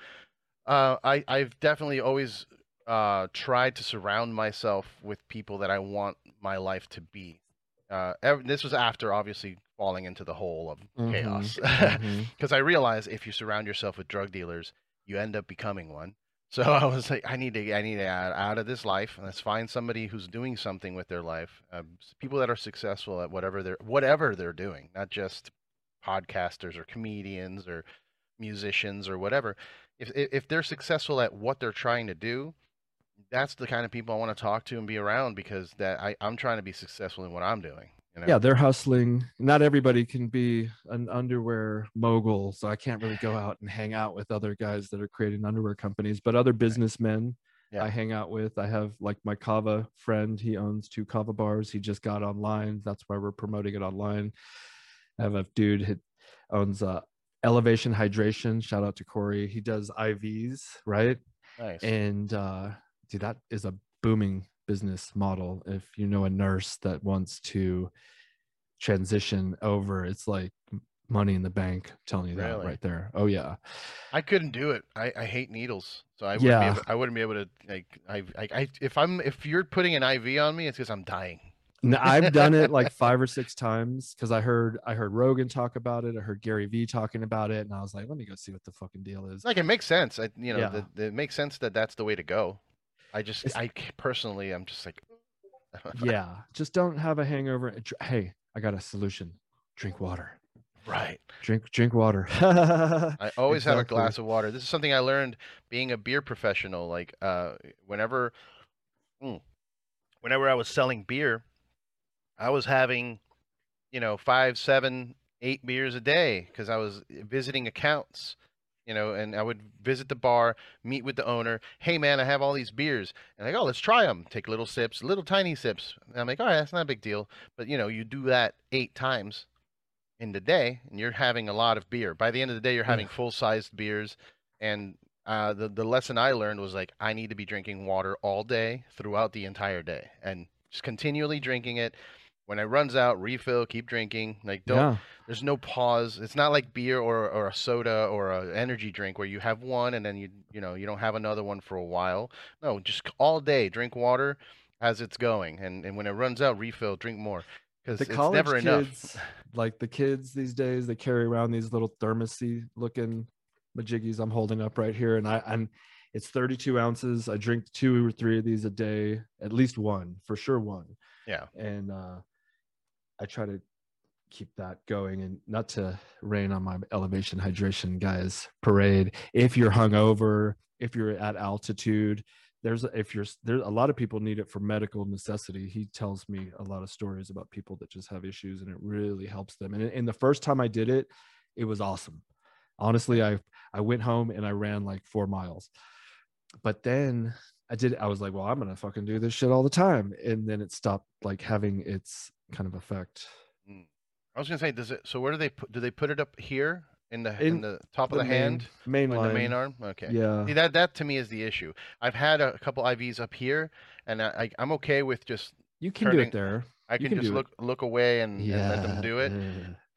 uh, I I've definitely always. Uh, tried to surround myself with people that I want my life to be. Uh, every, this was after obviously falling into the hole of mm-hmm. chaos. Because mm-hmm. I realized if you surround yourself with drug dealers, you end up becoming one. So I was like, I need to, I need to out, out of this life. And let's find somebody who's doing something with their life. Uh, people that are successful at whatever they're, whatever they're doing, not just podcasters or comedians or musicians or whatever. If if they're successful at what they're trying to do, that's the kind of people I want to talk to and be around because that I, I'm trying to be successful in what I'm doing. You know? Yeah, they're hustling. Not everybody can be an underwear mogul, so I can't really go out and hang out with other guys that are creating underwear companies, but other businessmen yeah. I hang out with. I have like my kava friend. He owns two kava bars. He just got online. That's why we're promoting it online. I have a dude who owns uh, Elevation Hydration. Shout out to Corey. He does I Vs, right? Nice. And uh, dude, that is a booming business model. If you know a nurse that wants to transition over, it's like money in the bank. I'm telling you that really? Right there. Oh yeah. I couldn't do it. I, I hate needles. So I wouldn't, yeah. be able, I wouldn't be able to like, I, I, I, if I'm, if you're putting an I V on me, it's because I'm dying. No, I've done it like five or six times. Cause I heard, I heard Rogan talk about it. I heard Gary Vee talking about it. And I was like, let me go see what the fucking deal is. Like, it makes sense. I, you know, yeah. the, the, it makes sense that that's the way to go. I just, it's, I personally, I'm just like, yeah, just don't have a hangover. Hey, I got a solution. Drink water. Right. Drink, drink water. I always exactly. have a glass of water. This is something I learned being a beer professional. Like, uh, whenever, mm, whenever I was selling beer, I was having, you know, five, seven, eight beers a day. Cause I was visiting accounts. You know, and I would visit the bar, meet with the owner. Hey, man, I have all these beers. And like, oh, let's try them. Take little sips, little tiny sips. And I'm like, all right, that's not a big deal. But, you know, you do that eight times in the day, and you're having a lot of beer. By the end of the day, you're having full-sized beers. And uh, the, the lesson I learned was, like, I need to be drinking water all day throughout the entire day. And just continually drinking it. When it runs out, refill, keep drinking. Like, don't, yeah. there's no pause. It's not like beer or, or a soda or an energy drink where you have one and then you, you know, you don't have another one for a while. No, just all day, drink water as it's going. And, and when it runs out, refill, drink more. Because it's never kids, enough. Like the kids these days, they carry around these little thermosy looking majiggies I'm holding up right here. And I, I'm, it's thirty-two ounces. I drink two or three of these a day, at least one, for sure one. Yeah. And, uh, I try to keep that going and not to rain on my Elevation Hydration guys parade. If you're hungover, if you're at altitude, there's if you're there's a lot of people need it for medical necessity. He tells me a lot of stories about people that just have issues and it really helps them. And, and the first time I did it, it was awesome. Honestly, I I went home and I ran like four miles. But then I did I was like, well, I'm gonna fucking do this shit all the time. And then it stopped like having its kind of effect. I was gonna say, does it? So where do they put? Do they put it up here in the in, in the top the of the main, hand, main line, the main arm? Okay, yeah. See, that that to me is the issue. I've had a couple I Vs up here, and I, I I'm okay with just you can turning, do it there. I can, can just look it. look away and, yeah. and let them do it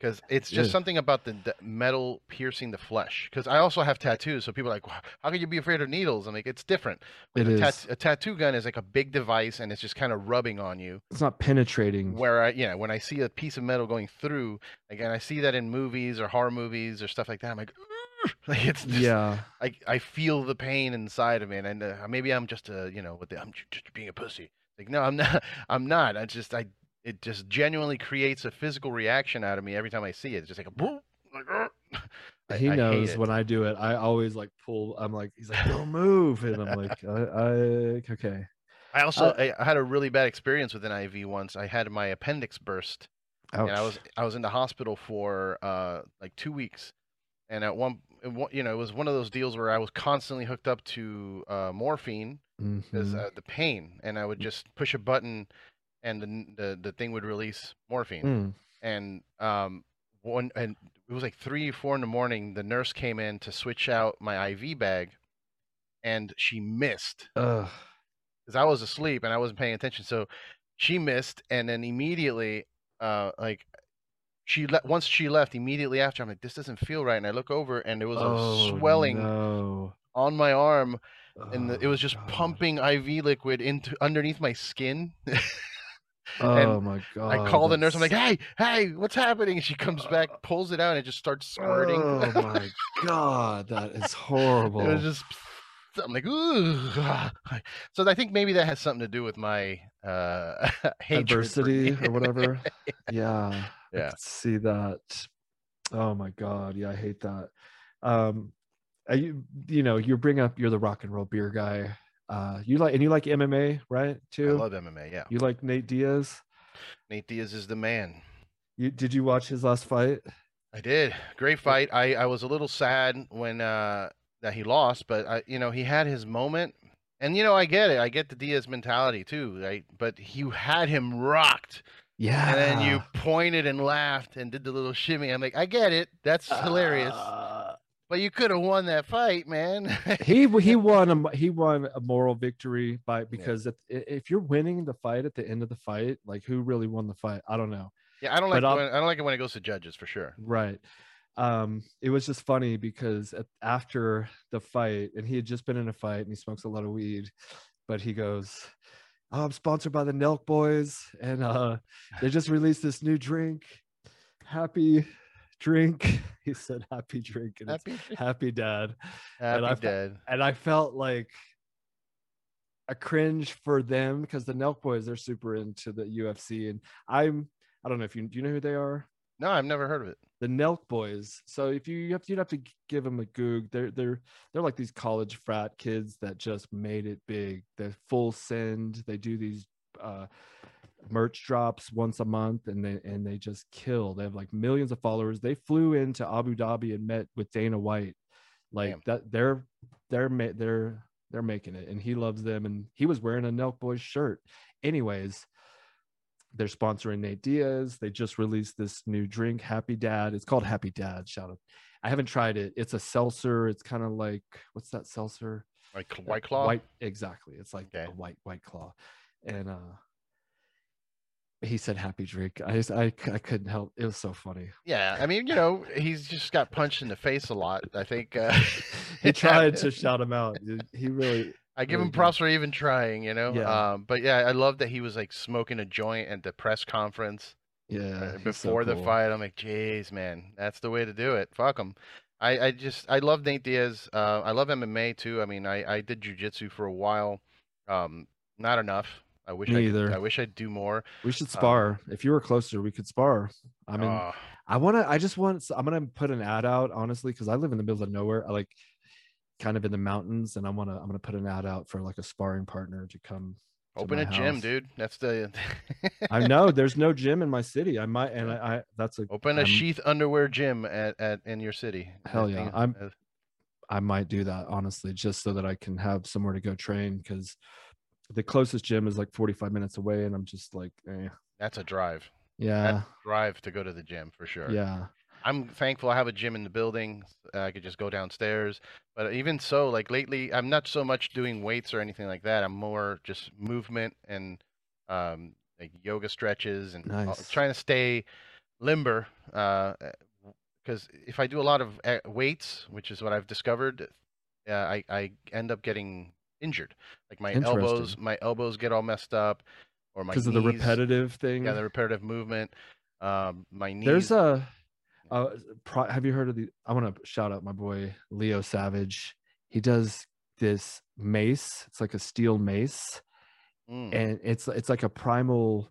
because yeah. it's just yeah. something about the, the metal piercing the flesh. Because I also have tattoos, so people are like, how can you be afraid of needles? I'm like, it's different. It a, is. Tat a tattoo gun is like a big device, and it's just kind of rubbing on you. It's not penetrating. Where I, yeah, you know, when I see a piece of metal going through, again, I see that in movies or horror movies or stuff like that. I'm like, like it's just, yeah. I I feel the pain inside of me, and uh, maybe I'm just a, you know, what the, I'm just being a pussy. Like, no, I'm not. I'm not. I just I. It just genuinely creates a physical reaction out of me every time I see it. It's just like a boom. Like, I, he knows I when I do it. I always like pull. I'm like, he's like, don't move, and I'm like, I, I okay. I also uh, I had a really bad experience with an I V once. I had my appendix burst, Ouch. And I was I was in the hospital for uh, like two weeks, and at one, you know, it was one of those deals where I was constantly hooked up to uh, morphine because mm-hmm. uh, the pain, and I would just push a button, and the the, the thing would release morphine. Mm. And um, one and it was like three or four in the morning. The nurse came in to switch out my I V bag, and she missed because I was asleep and I wasn't paying attention. So she missed, and then immediately. Uh, like she le- once she left immediately after, I'm like, this doesn't feel right, and I look over, and there was oh, a swelling no. on my arm, oh, and the, it was just God. pumping I V liquid into underneath my skin. Oh my God! I call that's... the nurse. I'm like, hey, hey, what's happening? And she comes back, pulls it out, and it just starts squirting. Oh my God, that is horrible. It was just. I'm like, ooh. So I think maybe that has something to do with my uh, adversity or whatever. Yeah. Yeah. I see that. Oh my God. Yeah. I hate that. Um, I, you know, you bring up, you're the rock and roll beer guy. Uh, you like, and you like M M A, right? Too. I love M M A. Yeah. You like Nate Diaz? Nate Diaz is the man. You, did you watch his last fight? I did. Great fight. I, I was a little sad when, uh, that he lost, but I, you know, he had his moment, and you know, I get it. I get the Diaz mentality too, right? But you had him rocked, yeah. And then you pointed and laughed and did the little shimmy. I'm like, I get it. That's uh, hilarious. But you could have won that fight, man. he he won a he won a moral victory by because yeah. if, if you're winning the fight at the end of the fight, like who really won the fight? I don't know. Yeah, I don't like when, I don't like it when it goes to judges for sure. Right. Um, it was just funny because after the fight, and he had just been in a fight, and he smokes a lot of weed, but he goes, oh, I'm sponsored by the Nelk Boys, and uh, they just released this new drink, Happy Drink. He said Happy Drink, and Happy, it's Happy Dad. Happy and I, Dad. And I felt like a cringe for them because the Nelk Boys, they're super into the U F C, and I'm, I don't know if you, do you know who they are? No, I've never heard of it. The Nelk Boys. So if you, you have to, you'd have to give them a goog. They're they're they're like these college frat kids that just made it big. They're Full Send. They do these uh, merch drops once a month, and they and they just kill. They have like millions of followers. They flew into Abu Dhabi and met with Dana White. Like Damn. that, they're they're they're they're making it, and he loves them. And he was wearing a Nelk Boys shirt, anyways. They're sponsoring Nate Diaz. They just released this new drink, Happy Dad. It's called Happy Dad. Shout out. I haven't tried it. It's a seltzer. It's kind of like, what's that seltzer? Like White Claw? White, exactly. It's like okay. a white, white claw. And uh, he said Happy Drink. I, just, I I couldn't help. It was so funny. Yeah. I mean, you know, he's just got punched in the face a lot. I think uh, he tried to shout him out. He really... I give him props for even trying, you know. Yeah. Um, but yeah, I love that he was like smoking a joint at the press conference. Yeah. Before so cool. the fight, I'm like, "Jeez, man, that's the way to do it. Fuck him." I, I just I love Nate Diaz. Uh, I love M M A too. I mean, I, I did jujitsu for a while, um, not enough. I wish I, could, I wish I'd do more. We should spar. Um, if you were closer, we could spar. I mean, uh, I wanna. I just want. I'm gonna put an ad out, honestly, because I live in the middle of nowhere. I like. Kind of in the mountains, and I want to. I'm gonna put an ad out for like a sparring partner to come. Open to a house. Gym, dude. That's the. I know there's no gym in my city. I might, and I. I that's a. Open a I'm, sheath underwear gym at, at in your city. Hell yeah, thing. I'm. I might do that honestly, just so that I can have somewhere to go train because the closest gym is like forty-five minutes away, and I'm just like, eh. That's a drive. Yeah, that's a drive to go to the gym for sure. Yeah. I'm thankful I have a gym in the building. Uh, I could just go downstairs. But even so, like lately, I'm not so much doing weights or anything like that. I'm more just movement and um, like yoga stretches and nice. all, trying to stay limber. Because uh, if I do a lot of weights, which is what I've discovered, uh, I, I end up getting injured. Like my elbows, my elbows get all messed up, or my knees. Because of the repetitive thing. Yeah, the repetitive movement. Um, my knees. There's a. Uh, pro- have you heard of the, I want to shout out my boy, Leo Savage. He does this mace. It's like a steel mace. Mm. And it's, it's like a primal.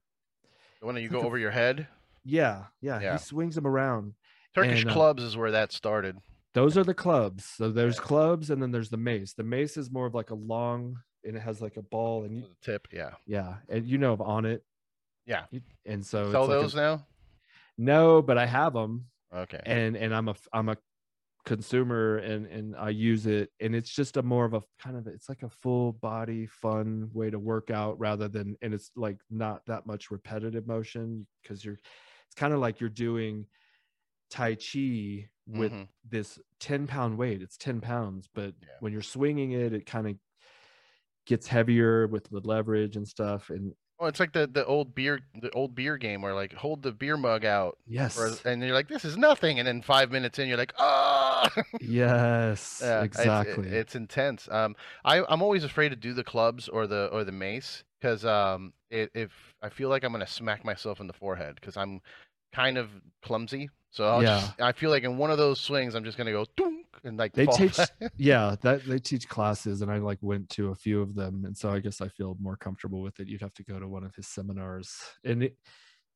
The one that you go a, over your head. Yeah, yeah. Yeah. He swings them around. Turkish and, clubs uh, is where that started. Those are the clubs. So there's yeah. clubs and then there's the mace. The mace is more of like a long, and it has like a ball and you, tip. Yeah. Yeah. And you know, on it. Yeah. You, and so sell it's those like a, now. No, but I have them. Okay. And and I'm a I'm a consumer, and and I use it, and it's just a more of a kind of it's like a full body fun way to work out rather than, and it's like not that much repetitive motion, because you're it's kind of like you're doing Tai Chi with mm-hmm. this ten pound weight. It's ten pounds, but yeah. when you're swinging it, it kind of gets heavier with the leverage and stuff. And well, it's like the, the old beer, the old beer game where like hold the beer mug out. Yes. Or, and you're like, this is nothing. And then five minutes in, you're like, oh, yes, yeah, exactly. It's, it's intense. Um, I, I'm always afraid to do the clubs or the, or the mace. Cause um, it, if I feel like I'm going to smack myself in the forehead, cause I'm kind of clumsy. So I'll yeah. just, I feel like in one of those swings, I'm just going to go dunk and like, they teach, yeah, that they teach classes, and I like went to a few of them. And so I guess I feel more comfortable with it. You'd have to go to one of his seminars, and it,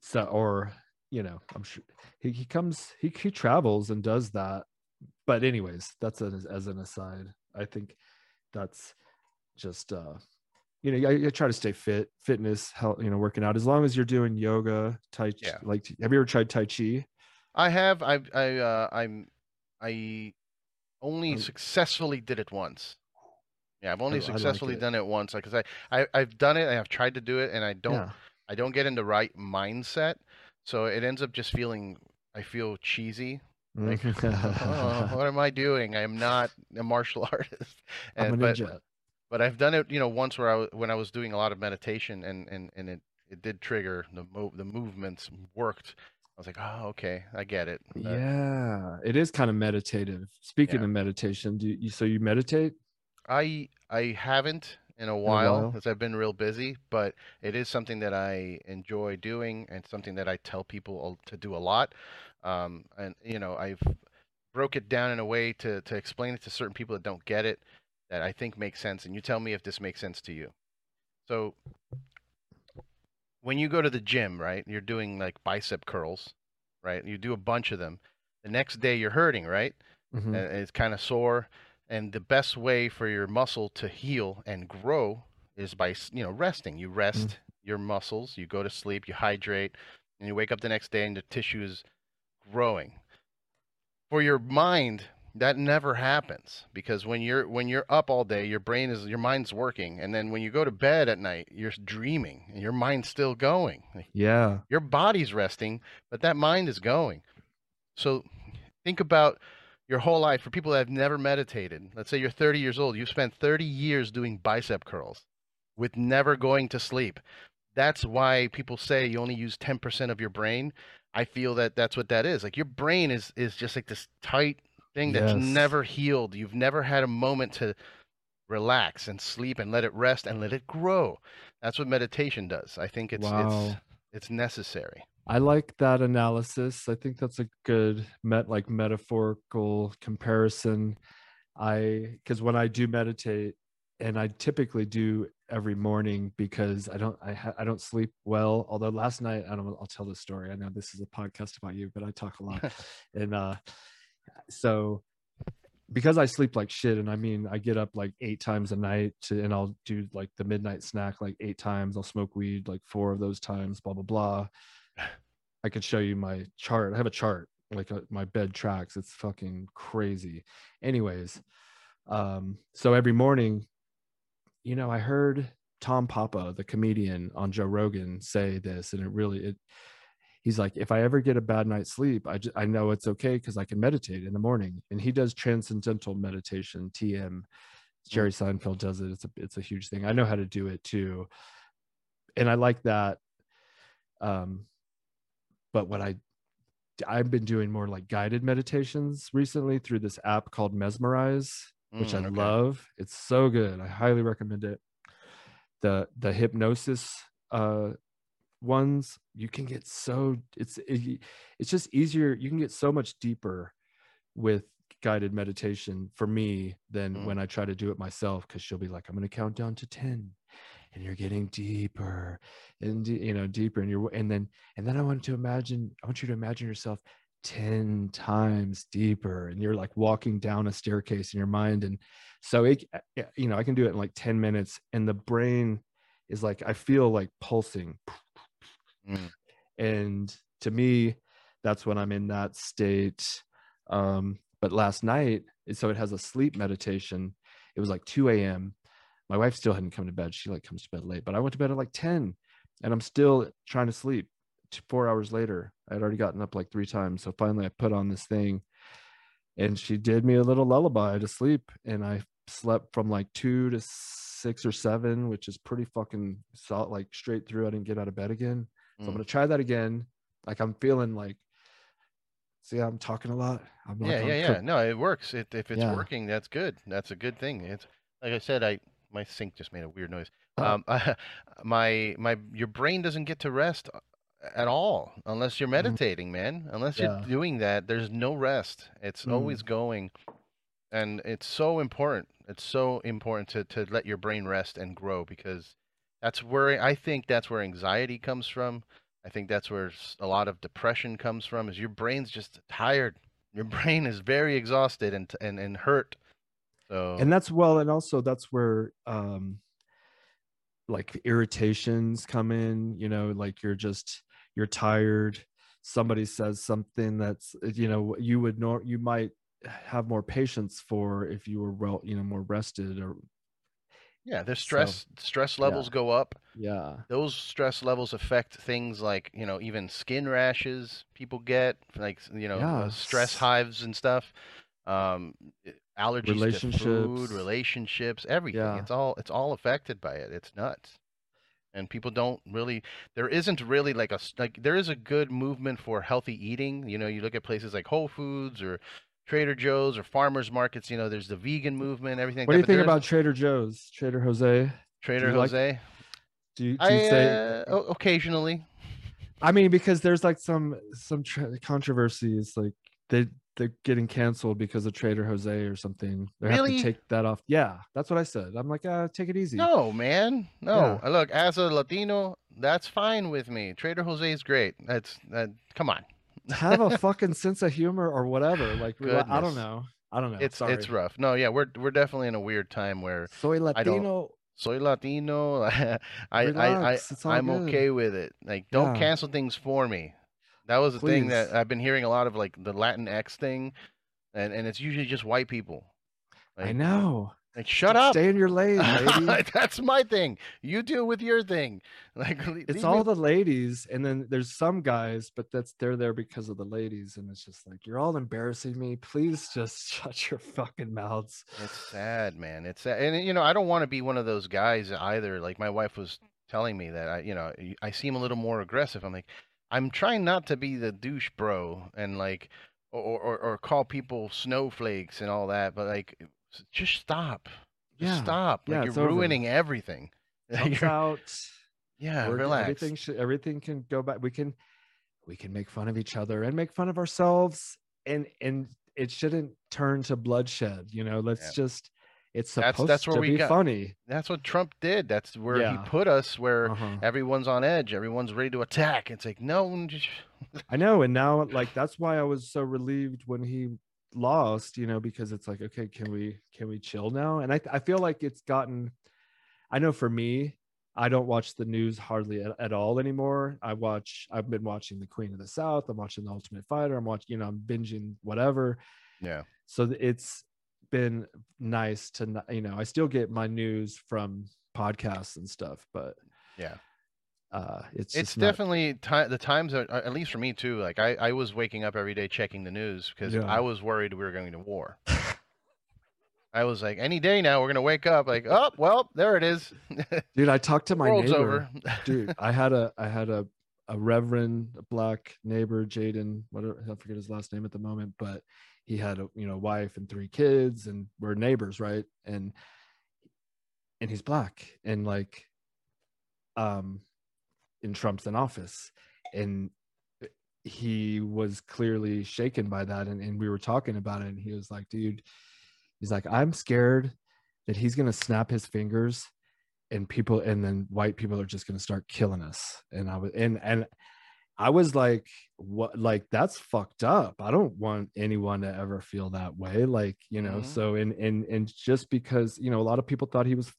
so, or, you know, I'm sure he, he comes, he, he travels and does that. But anyways, that's a, as an aside, I think that's just, uh, you know, I, I try to stay fit, fitness, health, you know, working out, as long as you're doing yoga, Tai Chi, yeah. like, have you ever tried Tai Chi? I have. I I uh, I'm I only successfully did it once. Yeah, I've only I, successfully I like it. done it once because I, I I've done it and I've tried to do it, and I don't yeah. I don't get in the right mindset, so it ends up just feeling I feel cheesy. Like, oh, what am I doing? I am not a martial artist. And, I'm a ninja. But, but I've done it, you know, once where I was, when I was doing a lot of meditation, and and and it it did trigger the move the movements worked. I was like, oh, okay, I get it. But... yeah, it is kind of meditative. Speaking yeah. of meditation, do you so you meditate? I I haven't in a while because I've been real busy, but it is something that I enjoy doing, and something that I tell people to do a lot. Um, and you know, I've broke it down in a way to to explain it to certain people that don't get it, that I think makes sense. And you tell me if this makes sense to you. So. When you go to the gym, right, you're doing like bicep curls, right? You do a bunch of them. The next day you're hurting, right? Mm-hmm. And it's kind of sore. And the best way for your muscle to heal and grow is by, you know, resting. You rest mm-hmm. your muscles, you go to sleep, you hydrate, and you wake up the next day and the tissue is growing. For your mind, that never happens, because when you're when you're up all day, your brain is your mind's working, and then when you go to bed at night, you're dreaming, and your mind's still going. Yeah, your body's resting, but that mind is going. So think about your whole life. For people that have never meditated, let's say you're thirty years old, you've spent thirty years doing bicep curls with never going to sleep. That's why people say you only use ten percent of your brain. I feel that that's what that is. Like your brain is is just like this tight thing that's yes. never healed. You've never had a moment to relax and sleep and let it rest and let it grow. That's what meditation does. I think it's wow. it's it's necessary. I like that analysis. I think that's a good met like metaphorical comparison. I because when I do meditate, and I typically do every morning because I don't I, ha, I don't sleep well. Although last night, I don't I'll tell this story. I know this is a podcast about you, but I talk a lot. and uh So because I sleep like shit, and I mean, I get up like eight times a night to, and I'll do like the midnight snack, like eight times. I'll smoke weed, like four of those times, blah, blah, blah. I could show you my chart. I have a chart, like a, my bed tracks. It's fucking crazy. Anyways. Um, so every morning, you know, I heard Tom Papa, the comedian on Joe Rogan, say this, and it really, it, he's like, if I ever get a bad night's sleep, I, just, I know it's okay because I can meditate in the morning. And he does transcendental meditation, T M. Jerry Seinfeld does it. It's a, it's a huge thing. I know how to do it too. And I like that. Um, but what I, I've been doing more like guided meditations recently through this app called Mesmerize, mm, which I okay. love. It's so good. I highly recommend it. The, the hypnosis uh, ones, you can get so it's it, it's just easier. You can get so much deeper with guided meditation for me than mm. when I try to do it myself, because she'll be like, I'm going to count down to ten, and you're getting deeper and you know deeper and you're and then and then I want to imagine I want you to imagine yourself ten times deeper, and you're like walking down a staircase in your mind. And so it you know I can do it in like ten minutes, and the brain is like, I feel like pulsing. Mm. And to me, That's when I'm in that state. Um, but last night, so it has a sleep meditation. It was like two a.m. My wife still hadn't come to bed. She like comes to bed late, but I went to bed at like ten and I'm still trying to sleep. Four hours later, I'd already gotten up like three times. So finally I put on this thing and she did me a little lullaby to sleep. And I slept from like two to six or seven, which is pretty fucking solid, like straight through. I didn't get out of bed again. So mm. I'm going to try that again. Like I'm feeling like, see, I'm talking a lot. I'm like, yeah, I'm yeah, cook- yeah. No, it works. It, if it's yeah. working, that's good. That's a good thing. It's like I said, I, my sink just made a weird noise. Oh. Um, I, my, my, your brain doesn't get to rest at all unless you're meditating, mm. man. Unless yeah. you're doing that, there's no rest. It's mm. always going. And it's so important. It's so important to, to let your brain rest and grow, because that's where, I think that's where anxiety comes from. I think that's where a lot of depression comes from, is your brain's just tired. Your brain is very exhausted and, and, and hurt. So, and that's, well, and also that's where, um, like irritations come in, you know, like you're just, you're tired. Somebody says something that's, you know, you would know, you might have more patience for if you were well, you know, more rested or, yeah, their stress so, stress levels yeah. go up. Yeah. Those stress levels affect things like, you know, even skin rashes people get, like, you know, yeah. stress hives and stuff. Um, allergies relationships. to food, relationships, everything. Yeah. It's all it's all affected by it. It's nuts. And people don't really, there isn't really like a, like there is a good movement for healthy eating. You know, you look at places like Whole Foods or Trader Joe's or farmers markets, you know, there's the vegan movement, everything. What do you think about Trader Joe's? Trader Jose? Trader Jose? Do you say? Occasionally. I mean, because there's like some some tra- controversies, like they, they're getting canceled because of Trader Jose or something. They have to take that off. Yeah, that's what I said. I'm like, uh, take it easy. No, man. No. Yeah. Look, as a Latino, that's fine with me. Trader Jose is great. That's uh, come on. Have a fucking sense of humor or whatever. Like, Goodness. I don't know. I don't know. It's Sorry. It's rough. No, yeah, we're we're definitely in a weird time where soy Latino. Soy Latino. I Relax. I I I'm good. okay with it. Like, don't yeah. cancel things for me. That was the Please. thing that I've been hearing a lot of, like the Latinx thing, and and it's usually just white people. Like, I know. Like, shut Just up. Stay in your lane, lady. That's my thing. You do with your thing. Like, it's all me. the ladies, and then there's some guys, but that's they're there because of the ladies, and it's just like, you're all embarrassing me. Please just shut your fucking mouths. It's sad, man. It's sad. And you know, I don't want to be one of those guys either. Like, my wife was telling me that I, you know, I seem a little more aggressive. I'm like, I'm trying not to be the douche bro and like, or or, or call people snowflakes and all that, but like, just stop. Just yeah. stop. Like, yeah, you're ruining over. everything. It's out. Yeah, We're, relax. Everything, should, everything can go back. We can, we can make fun of each other and make fun of ourselves, and and it shouldn't turn to bloodshed. You know, let's yeah. just. It's supposed that's, that's where to we be got, funny. That's what Trump did. That's where yeah. he put us, where uh-huh. everyone's on edge. Everyone's ready to attack. It's like, no. Just... I know, and now like that's why I was so relieved when he. Lost, you know, because it's like, okay, can we can we chill now? And I I feel like it's gotten. I know for me, I don't watch the news hardly at, at all anymore. I watch. I've been watching the Queen of the South. I'm watching The Ultimate Fighter. I'm watching. You know, I'm binging whatever. Yeah. So it's been nice to, you know, I still get my news from podcasts and stuff, but yeah. Uh, it's it's definitely not... t- the times are, at least for me too. Like I, I was waking up every day checking the news because yeah. I was worried we were going to war. I was like, any day now we're going to wake up like, oh, well, there it is. Dude, I talked to my World's neighbor. Over. Dude, I had a I had a, a reverend a black neighbor, Jaden, whatever, I forget his last name at the moment, but he had a, you know, wife and three kids, and we're neighbors, right? And and he's black, and like, um. in Trump's in office, and he was clearly shaken by that, and, and we were talking about it, and he was like, dude, he's like, I'm scared that he's gonna snap his fingers and people and then white people are just gonna start killing us. And I was and and I was like, what? Like, that's fucked up. I don't want anyone to ever feel that way, like, you know. Mm-hmm. So and and and just because, you know, a lot of people thought he was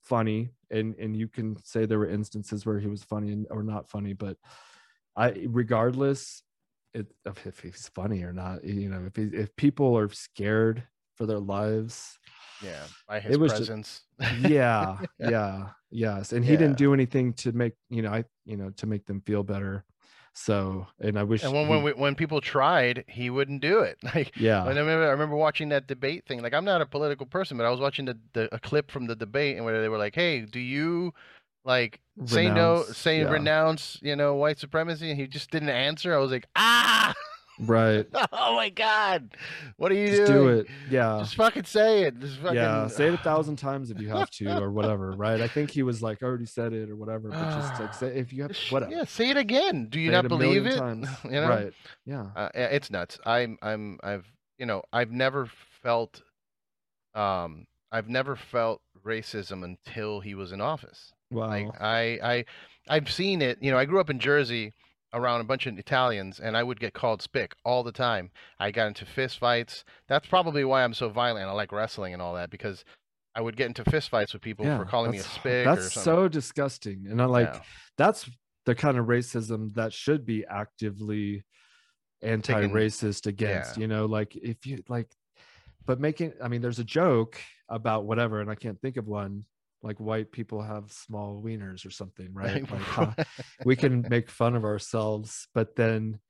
funny, and and you can say there were instances where he was funny and, or not funny, but I regardless it, if he's funny or not. You know, if he, if people are scared for their lives, yeah, by his presence. Just, yeah, yeah, yes, and he yeah. didn't do anything to make you know, I you know, to make them feel better. So, and I wish. And when he, when, we, when people tried, he wouldn't do it. Like, yeah. And I remember, I remember watching that debate thing. Like, I'm not a political person, but I was watching the, the a clip from the debate, and where they were like, "Hey, do you like renounce, say no, say yeah. renounce, you know, white supremacy?" And he just didn't answer. I was like, ah. Right. Oh my God, what are you just doing? Do it. Yeah. Just fucking say it. Just fucking... Yeah. Say it a thousand times if you have to, or whatever. Right. I think he was like, I already said it, or whatever. But just like, say if you have to, whatever. Yeah. Say it again. Do you say not it believe it? Times. You know? Right. Yeah. Uh, it's nuts. I'm. I'm. I've. You know. I've never felt. Um. I've never felt racism until he was in office. Wow. Like, I. I. I've seen it. You know. I grew up in Jersey, around a bunch of Italians, and I would get called spick all the time. I got into fist fights. That's probably why I'm so violent. I like wrestling and all that, because I would get into fist fights with people yeah, for calling me a spick. That's or something. So disgusting. And I like, yeah. that's the kind of racism that should be actively anti-racist against, yeah. you know, like if you like, but making, I mean, there's a joke about whatever, and I can't think of one. Like white people have small wieners or something, right? Like how we can make fun of ourselves, but then,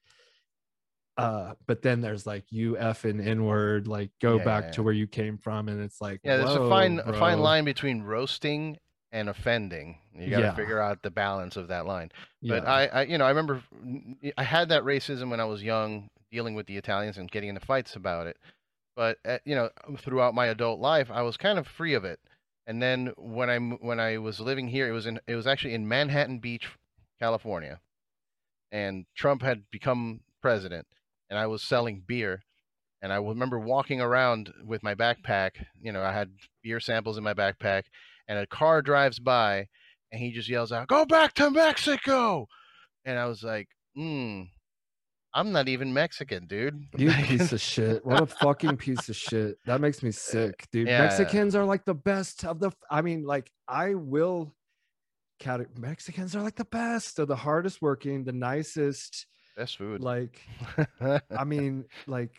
uh, but then there's like you f and n-word, like go yeah, back yeah, yeah. to where you came from, and it's like yeah, there's a fine bro. a fine line between roasting and offending. You got to yeah. figure out the balance of that line. But yeah. I, I, you know, I remember I had that racism when I was young, dealing with the Italians and getting into fights about it. But uh, you know, throughout my adult life, I was kind of free of it. And then when I when I was living here, it was in it was actually in Manhattan Beach, California, and Trump had become president, and I was selling beer, and I remember walking around with my backpack. You know, I had beer samples in my backpack, and a car drives by, and he just yells out, "Go back to Mexico!" And I was like, "Hmm, I'm not even Mexican, dude." You piece of shit. What a fucking piece of shit. That makes me sick, dude. Yeah. Mexicans are like the best of the, I mean, like I will, Mexicans are like the best, they're the hardest working, the nicest. Best food. Like, I mean, like,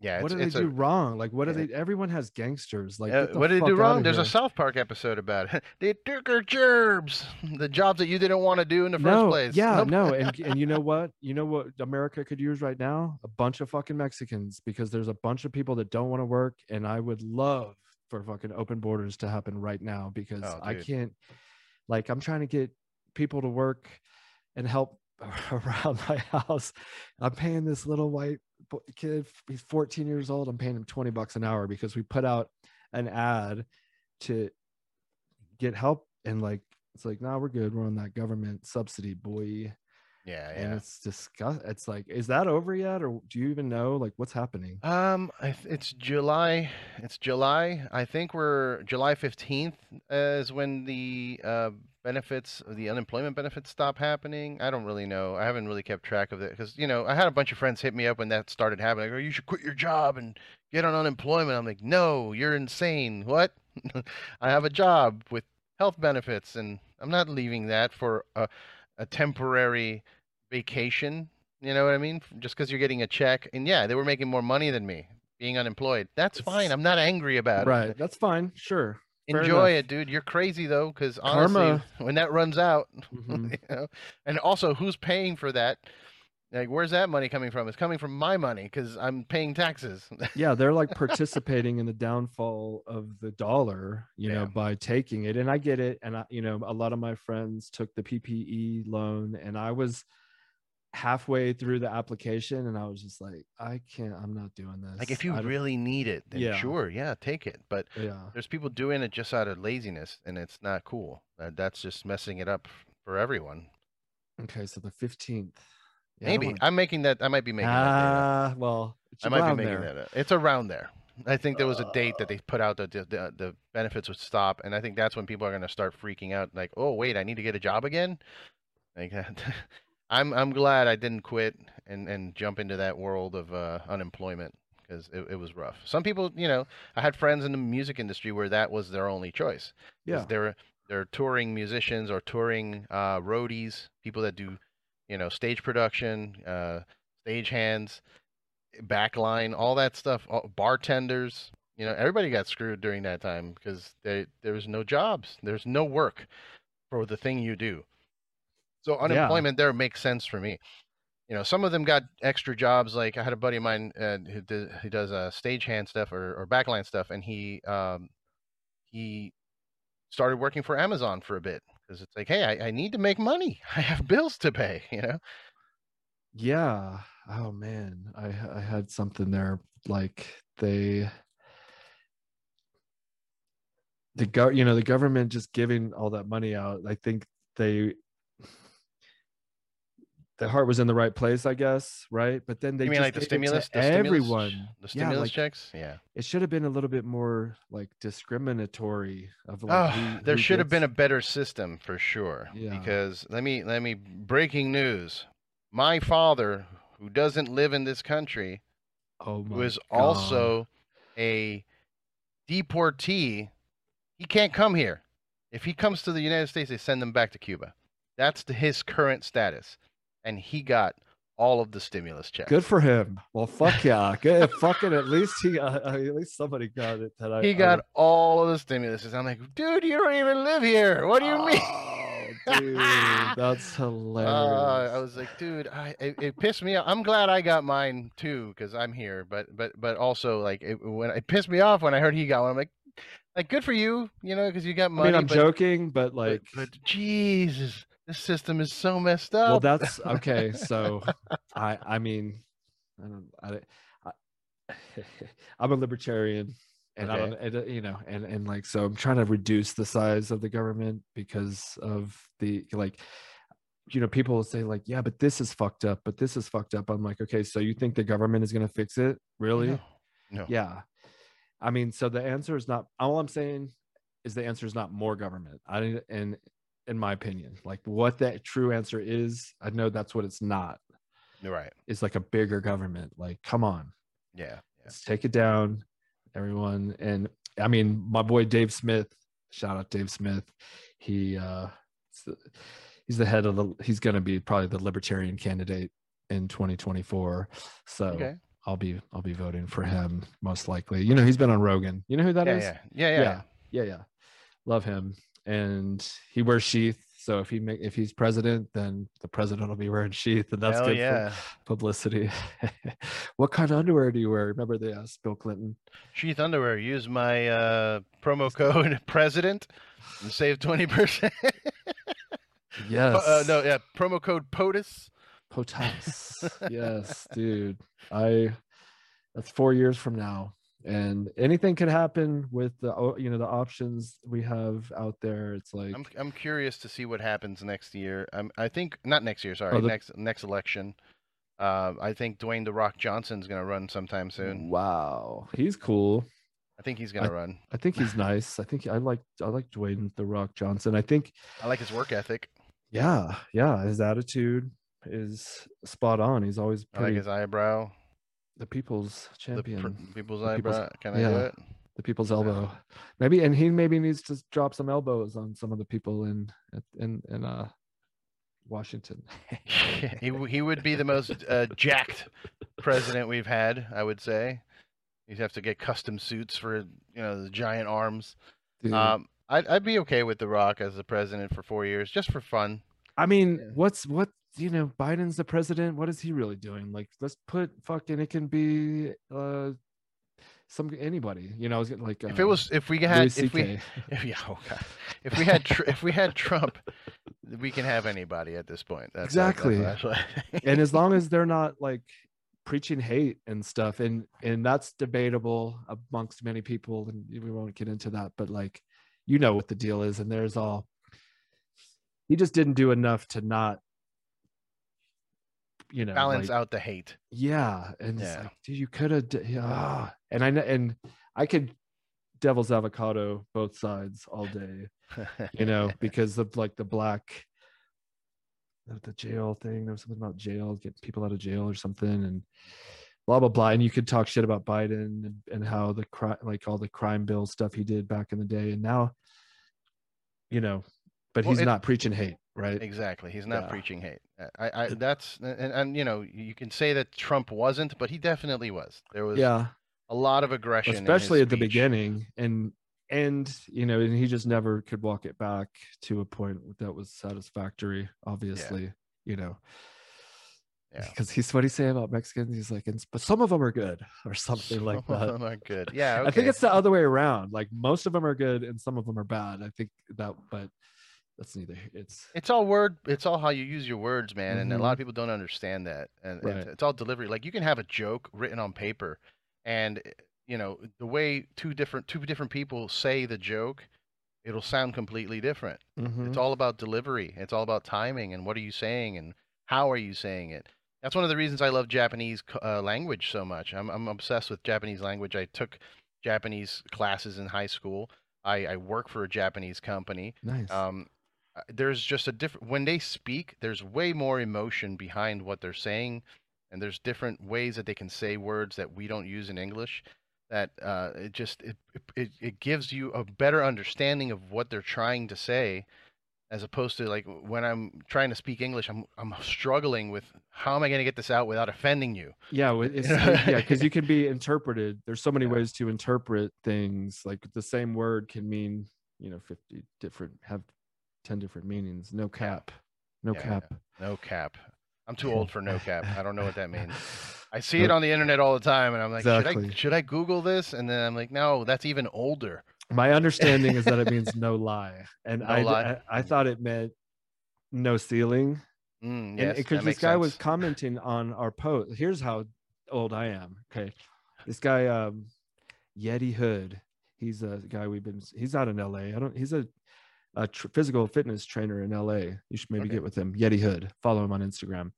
yeah, what do they do a, wrong? Like, what yeah. do they, everyone has gangsters. Like, uh, what did they do wrong? There's here. a South Park episode about it. They took our jobs, the jobs that you didn't want to do in the no, first place. Yeah, nope. no. And, and you know what? You know what America could use right now? A bunch of fucking Mexicans, because there's a bunch of people that don't want to work. And I would love for fucking open borders to happen right now, because oh, I can't, like, I'm trying to get people to work and help around my house. I'm paying this little white kid, he's fourteen years old, I'm paying him twenty bucks an hour because we put out an ad to get help, and like it's like, nah, we're good, we're on that government subsidy, boy. Yeah, and yeah. it's disgusting. It's like, is that over yet, or do you even know like what's happening? Um, it's July. It's July. I think we're July fifteenth is when the uh, benefits, the unemployment benefits, stop happening. I don't really know. I haven't really kept track of it, because you know I had a bunch of friends hit me up when that started happening. Like, oh, you should quit your job and get on unemployment. I'm like, no, you're insane. What? I have a job with health benefits, and I'm not leaving that for a. a temporary vacation, you know what I mean? Just because you're getting a check. And yeah, they were making more money than me being unemployed. That's it's, fine. I'm not angry about right. it. Right. That's fine. Sure. Enjoy it, dude. You're crazy though, because honestly, Karma. when that runs out, mm-hmm. you know, and also who's paying for that? Like, where's that money coming from? It's coming from my money because I'm paying taxes. Yeah, they're like participating in the downfall of the dollar, you yeah. know, by taking it. And I get it. And, I, you know, a lot of my friends took the P P E loan, and I was halfway through the application, and I was just like, I can't, I'm not doing this. Like, if you really need it, then yeah. sure, yeah, take it. But yeah. there's people doing it just out of laziness, and it's not cool. That's just messing it up for everyone. Okay, so the fifteenth. Yeah, Maybe wanna... I'm making that. I might be making uh, that. Well, it's I might be making there. that. Up. It's around there. I think there was a date that they put out that the, the, the benefits would stop. And I think that's when people are going to start freaking out. Like, oh, wait, I need to get a job again. Like that. I'm, I'm glad I didn't quit and, and jump into that world of uh, unemployment, because it, it was rough. Some people, you know, I had friends in the music industry where that was their only choice. Yeah. They're, they're touring musicians or touring uh, roadies, people that do, you know, stage production, uh, stage hands, backline, all that stuff, all, bartenders. You know, everybody got screwed during that time because they, there was no jobs. There's no work for the thing you do. So unemployment yeah. there makes sense for me. You know, some of them got extra jobs. Like I had a buddy of mine uh, who, did, who does uh, stagehand stuff or, or backline stuff, and he um, he started working for Amazon for a bit because it's like, hey, I, I need to make money. I have bills to pay. You know? Yeah. Oh man, I I had something there like they. The go, you know, the government just giving all that money out. I think they, the heart was in the right place, I guess, right? But then they you mean just like the stimulus, the everyone, stimulus, the stimulus yeah, like, checks, yeah. It should have been a little bit more like discriminatory. Of like, oh, who, there who should gets... have been a better system for sure. Yeah. Because let me let me breaking news: my father, who doesn't live in this country, oh my who is God. also a deportee. He can't come here. If he comes to the United States, they send him back to Cuba. That's the, his current status. And he got all of the stimulus checks. Good for him. Well, fuck yeah. Good. Fucking at least he, uh, at least somebody got it. That I, he got I, all of the stimuluses. I'm like, dude, you don't even live here. What do you oh, mean? Dude, that's hilarious. Uh, I was like, dude, I, it, it pissed me off. I'm glad I got mine too, because I'm here. But, but, but also, like, it, when it pissed me off when I heard he got one. I'm like, like, good for you, you know, because you got money. I mean, I'm but, joking, but like, but, but Jesus, this system is so messed up. Well, that's okay. So, I, I mean, I don't, I, I, I'm a libertarian, and okay. I don't, and, you know, and and like, so I'm trying to reduce the size of the government because of the like, you know, people will say like, yeah, but this is fucked up, but this is fucked up. I'm like, okay, so you think the government is gonna fix it, really? No. no. Yeah. I mean, so the answer is not, all I'm saying is the answer is not more government. I and in my opinion, like what that true answer is, I know that's what it's not. You're right. It's like a bigger government. Like, come on. Yeah. yeah. Let's take it down, everyone. And I mean, my boy, Dave Smith, shout out Dave Smith. He, uh, he's the head of the, he's going to be probably the libertarian candidate in twenty twenty-four. So okay. I'll be I'll be voting for him most likely. You know, he's been on Rogan. You know who that yeah, is? Yeah. Yeah, yeah, yeah, yeah, yeah. Love him, and he wears sheath. So if he make, if he's president, then the president will be wearing sheath, and that's Hell good yeah. for publicity. What kind of underwear do you wear? Remember they asked Bill Clinton. Sheath underwear. Use my uh, promo code president and save twenty percent. Yes. Uh, no, yeah. Promo code POTUS. Potas. Yes, dude. I that's four years from now, and anything could happen with the you know the options we have out there. It's like I'm I'm curious to see what happens next year. I'm I think not next year. Sorry, oh, the, next next election. Uh, I think Dwayne the Rock Johnson's gonna run sometime soon. Wow, he's cool. I think he's gonna I, run. I think he's nice. I think I like I like Dwayne the Rock Johnson. I think I like his work ethic. Yeah, yeah, his attitude is spot on. He's always pretty, I like his eyebrow, the people's champion, the pr- people's the eyebrow. People's, Can I yeah, do it? The people's elbow, yeah. maybe. And he maybe needs to drop some elbows on some of the people in in in uh, Washington. he he would be the most uh, jacked president we've had. I would say he'd have to get custom suits for you know the giant arms. Dude. Um, I'd I'd be okay with The Rock as the president for four years just for fun. I mean, yeah. what's what. You know, Biden's the president. What is he really doing? Like, let's put fucking. It can be uh, some anybody. You know, I was getting like uh, if it was if we had if we if, yeah, oh God. if we had if we had Trump, we can have anybody at this point. That's exactly. Like, that's, that's and as long as they're not like preaching hate and stuff, and and that's debatable amongst many people, and we won't get into that. But like, you know what the deal is, and there's all. He just didn't do enough to not. You know, balance like, out the hate. Yeah, and yeah. It's like, dude, you could have. Yeah, and I and I could devil's avocado both sides all day, you know, because of like the black, the jail thing. There was something about jail, getting people out of jail or something, and blah blah blah. And you could talk shit about Biden and, and how the crime, like all the crime bill stuff he did back in the day, and now, you know, but well, he's it, not preaching hate. right? Exactly. He's not yeah. preaching hate. I, I that's and, and you know, you can say that Trump wasn't, but he definitely was. There was yeah. a lot of aggression, especially in his at speech. the beginning, and and you know, and he just never could walk it back to a point that was satisfactory. Obviously, yeah. you know. Because yeah. he's what he's saying about Mexicans. He's like, but some of them are good, or something some like that. Some of them are good. Yeah, okay. I think it's the other way around. Like most of them are good, and some of them are bad. I think that, but that's neither. It's it's all word. It's all how you use your words, man. Mm-hmm. And a lot of people don't understand that. And, right. and it's all delivery. Like you can have a joke written on paper, and you know the way two different two different people say the joke, it'll sound completely different. Mm-hmm. It's all about delivery. It's all about timing and what are you saying and how are you saying it. That's one of the reasons I love Japanese uh, language so much. I'm I'm obsessed with Japanese language. I took Japanese classes in high school. I, I work for a Japanese company. Nice. Um, there's just a different, when they speak, there's way more emotion behind what they're saying. And there's different ways that they can say words that we don't use in English. That uh, it just, it, it, it gives you a better understanding of what they're trying to say. As opposed to like when I'm trying to speak English, I'm I'm struggling with how am I going to get this out without offending you? Yeah, it's, yeah, because you can be interpreted. There's so many yeah. ways to interpret things. Like the same word can mean, you know, fifty different, have ten different meanings. No cap, no yeah, cap, yeah. no cap. I'm too old for no cap. I don't know what that means. I see it on the internet all the time, and I'm like, exactly. should I should I Google this? And then I'm like, no, that's even older. My understanding is that it means no lie, and no I, lie. I I thought it meant no ceiling. Mm, yes, because this guy sense. was commenting on our post. Here's how old I am. Okay, this guy um, Yeti Hood. He's a guy we've been. He's out in L A. I don't. He's a, a tr- physical fitness trainer in L A. You should maybe okay. get with him. Yeti Hood. Follow him on Instagram.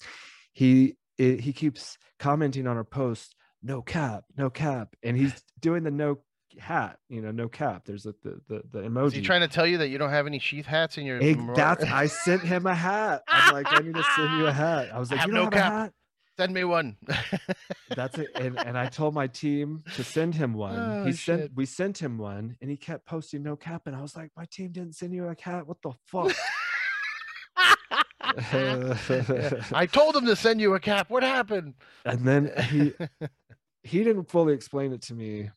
He it, he keeps commenting on our post. No cap. No cap. And he's doing the no. hat, you know, no cap. There's a, the the the emoji. Is he trying to tell you that you don't have any sheath hats in your? Hey, that's I sent him a hat. I'm like, I need to send you a hat. I was like, I have you don't no have cap. A hat? Send me one. That's it. And and I told my team to send him one. Oh, he shit. sent we sent him one, and he kept posting no cap. And I was like, my team didn't send you a hat. What the fuck? I told him to send you a cap. What happened? And then he he didn't fully explain it to me.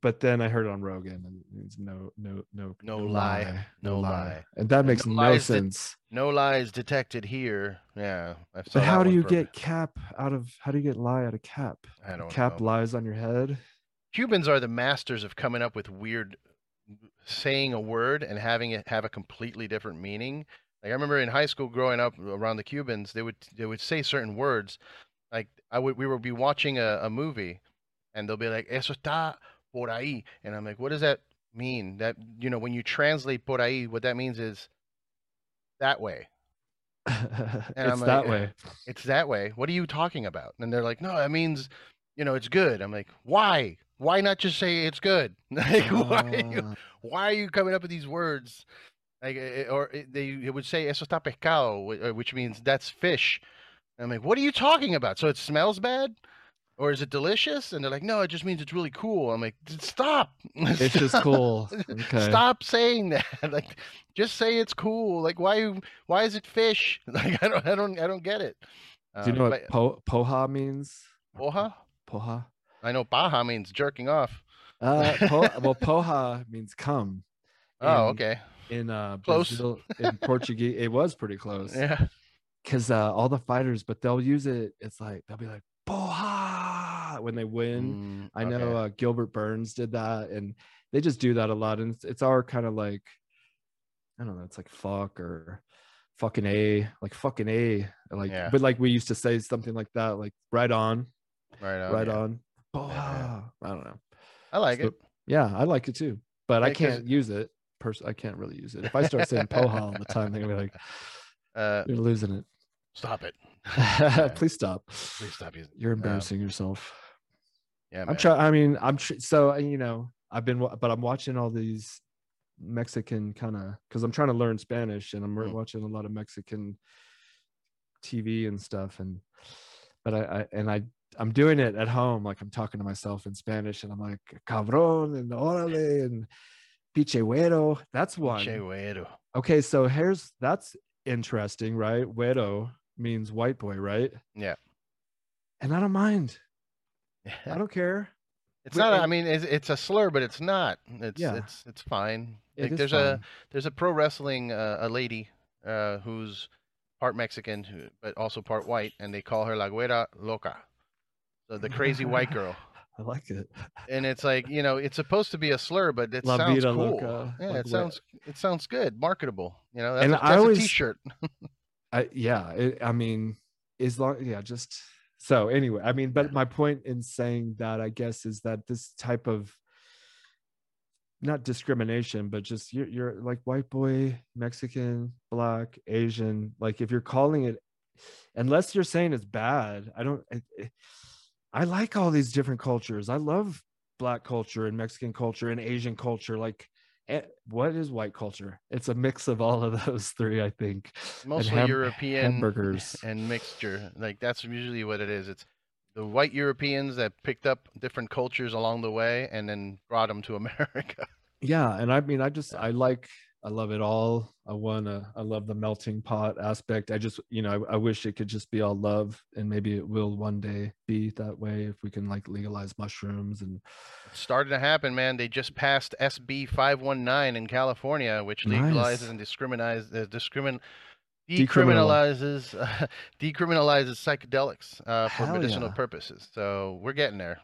But then I heard it on Rogan, and it's no, no, no, no, no lie, lie, no lie. lie, and that makes no, no sense. De- no lies detected here. Yeah, I saw but how do you from... get cap out of? How do you get lie out of cap? I don't cap know. Lies on your head. Cubans are the masters of coming up with weird, saying a word and having it have a completely different meaning. Like I remember in high school growing up around the Cubans, they would they would say certain words, like I would we would be watching a, a movie, and they'll be like eso está. Por ahí, and I'm like, what does that mean? That, you know, when you translate por ahí, what that means is that way. And it's I'm like, that way. It's that way. What are you talking about? And they're like, no, that means, you know, it's good. I'm like, why? Why not just say it's good? Like, uh... why, are you, why are you coming up with these words? Like, or they it would say eso está pescado, which means that's fish. And I'm like, what are you talking about? So it smells bad. Or is it delicious? And they're like, no, it just means it's really cool. I'm like, stop. It's stop. just cool. Okay. Stop saying that. Like, just say it's cool. Like, why? Why is it fish? Like, I don't, I don't, I don't get it. Do you um, know what po- poha means? Poha. Poha. I know paha means jerking off. Uh, po- well, poha means come. Oh, in, okay. In uh, close. Brazil, in Portuguese, it was pretty close. Yeah. Because uh, all the fighters, but they'll use it. It's like they'll be like poha. When they win, mm, I know okay. uh, Gilbert Burns did that, and they just do that a lot. And it's, it's our kind of like, I don't know, it's like fuck or fucking a, like fucking a, like. Yeah. But like we used to say something like that, like right on, right on, right yeah. on. Oh, yeah. I don't know. I like so, it. Yeah, I like it too, but yeah, I can't use it. Pers- I can't really use it. If I start saying poha all the time, they're gonna be like, uh, "You're losing it. Stop it." Please stop. Please stop using. You're embarrassing um, yourself. Yeah, man. I'm trying. I mean, I'm tr- so you know. I've been, but I'm watching all these Mexican kind of because I'm trying to learn Spanish, and I'm mm. watching a lot of Mexican T V and stuff. And but I, I and I I'm doing it at home, like I'm talking to myself in Spanish, and I'm like cabrón and órale and piche güero. That's one. Piche güero. Okay, so here's that's interesting, right? Güero means white boy, right? Yeah. And I don't mind. Yeah. I don't care. It's we, not. I mean, it's, it's a slur, but it's not. It's yeah. it's it's fine. Like, it there's fine. a there's a pro wrestling uh, a lady uh, who's part Mexican who, but also part white, and they call her La Güera Loca, so the crazy white girl. I like it. And it's like, you know, it's supposed to be a slur, but it La sounds cool. Loca. Yeah, like it sounds it sounds good, marketable. You know, that's, and a, that's I always, a T-shirt. I, yeah, it, I mean, as long, yeah, just. So anyway, I mean, but my point in saying that, I guess, is that this type of, not discrimination, but just you're, you're like white boy, Mexican, black, Asian, like if you're calling it, unless you're saying it's bad, I don't, I, I like all these different cultures. I love black culture and Mexican culture and Asian culture. Like, what is white culture? It's a mix of all of those three, I think. Mostly ham- European hamburgers and mixture. Like, that's usually what it is. It's the white Europeans that picked up different cultures along the way and then brought them to America. Yeah, and I mean, I just, I like, I love it all. I wanna, I love the melting pot aspect. I just, you know, I, I wish it could just be all love, and maybe it will one day be that way if we can like legalize mushrooms. And it's starting to happen, man. They just passed S B five one nine in California, which legalizes nice. and discriminates, uh, discrimin, decriminalizes, uh, decriminalizes psychedelics uh, for Hell medicinal yeah. purposes. So we're getting there.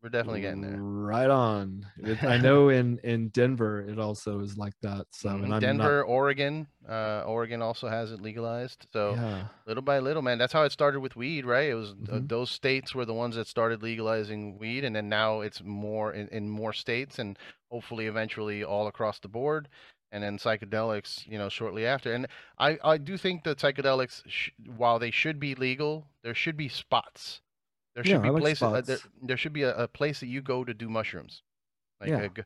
We're definitely getting there. Right on. It, I know in, in Denver, it also is like that. So and I'm Denver, not... Oregon, uh, Oregon also has it legalized. So yeah. little by little, man, that's how it started with weed, right? It was mm-hmm. uh, those states were the ones that started legalizing weed. And then now it's more in, in more states, and hopefully eventually all across the board. And then psychedelics, you know, shortly after. And I, I do think that psychedelics, sh- while they should be legal, there should be spots. There should yeah, be like places. Uh, there, there should be a, a place that you go to do mushrooms. Like yeah. a,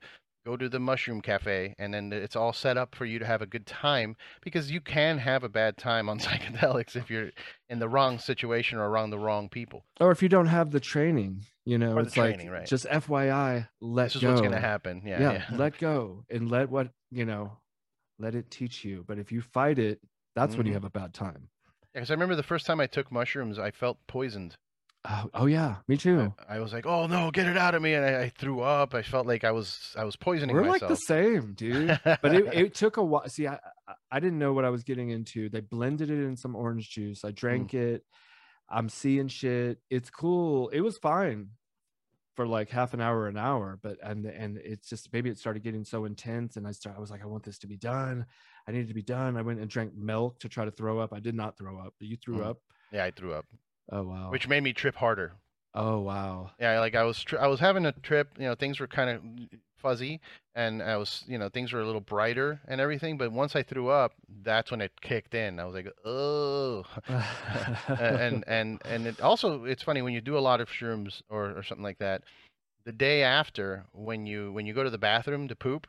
go to the mushroom cafe, and then it's all set up for you to have a good time, because you can have a bad time on psychedelics if you're in the wrong situation or around the wrong people, or if you don't have the training. You know, it's training, like right. just F Y I, let this go. This is what's going to happen. Yeah, yeah, yeah, let go and let what you know, let it teach you. But if you fight it, that's mm-hmm. when you have a bad time. Because yeah, I remember the first time I took mushrooms, I felt poisoned. Oh, oh yeah, me too. I, I was like, "Oh no, get it out of me!" And I, I threw up. I felt like I was, I was poisoning We're myself. We're like the same, dude. But it, it took a while. See, I, I didn't know what I was getting into. They blended it in some orange juice. I drank mm. it. I'm seeing shit. It's cool. It was fine for like half an hour, an hour. But and and it's just maybe it started getting so intense, and I start. I was like, I want this to be done. I needed to be done. I went and drank milk to try to throw up. I did not throw up, but you threw mm. up. Yeah, I threw up. Oh wow! Which made me trip harder. Oh wow! Yeah, like I was, tri- I was having a trip. You know, things were kind of fuzzy, and I was, you know, things were a little brighter and everything. But once I threw up, that's when it kicked in. I was like, oh. and and and it also, it's funny when you do a lot of shrooms or, or something like that. The day after, when you when you go to the bathroom to poop,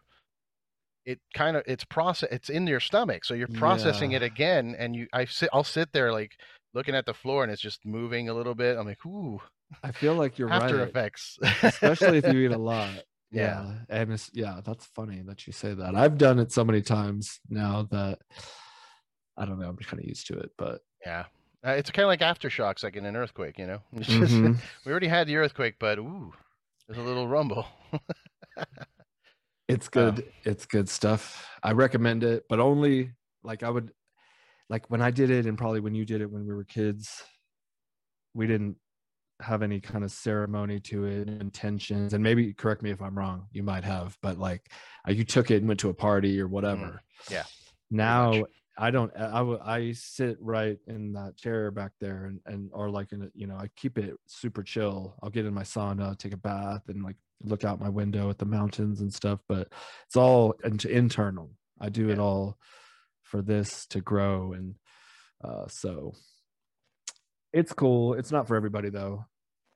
it kind of it's process. It's in your stomach, so you're processing yeah. it again. And you, I sit, I'll sit there like. Looking at the floor, and it's just moving a little bit. I'm like, ooh. I feel like you're After right. After effects. Especially if you eat a lot. Yeah. yeah. And it's, yeah, that's funny that you say that. I've done it so many times now that, I don't know, I'm kind of used to it, but. Yeah. Uh, it's kind of like aftershocks, like in an earthquake, you know? It's just, mm-hmm. we already had the earthquake, but ooh, there's a little rumble. It's good. Um, it's good stuff. I recommend it, but only, like I would, like when I did it, and probably when you did it when we were kids, we didn't have any kind of ceremony to it, intentions. And maybe correct me if I'm wrong, you might have, but like you took it and went to a party or whatever. Yeah. Now I don't, I, I sit right in that chair back there and, and or like, in a, you know, I keep it super chill. I'll get in my sauna, I'll take a bath and like look out my window at the mountains and stuff, but it's all internal. I do yeah. it all for this to grow, and uh so it's cool. It's not for everybody though.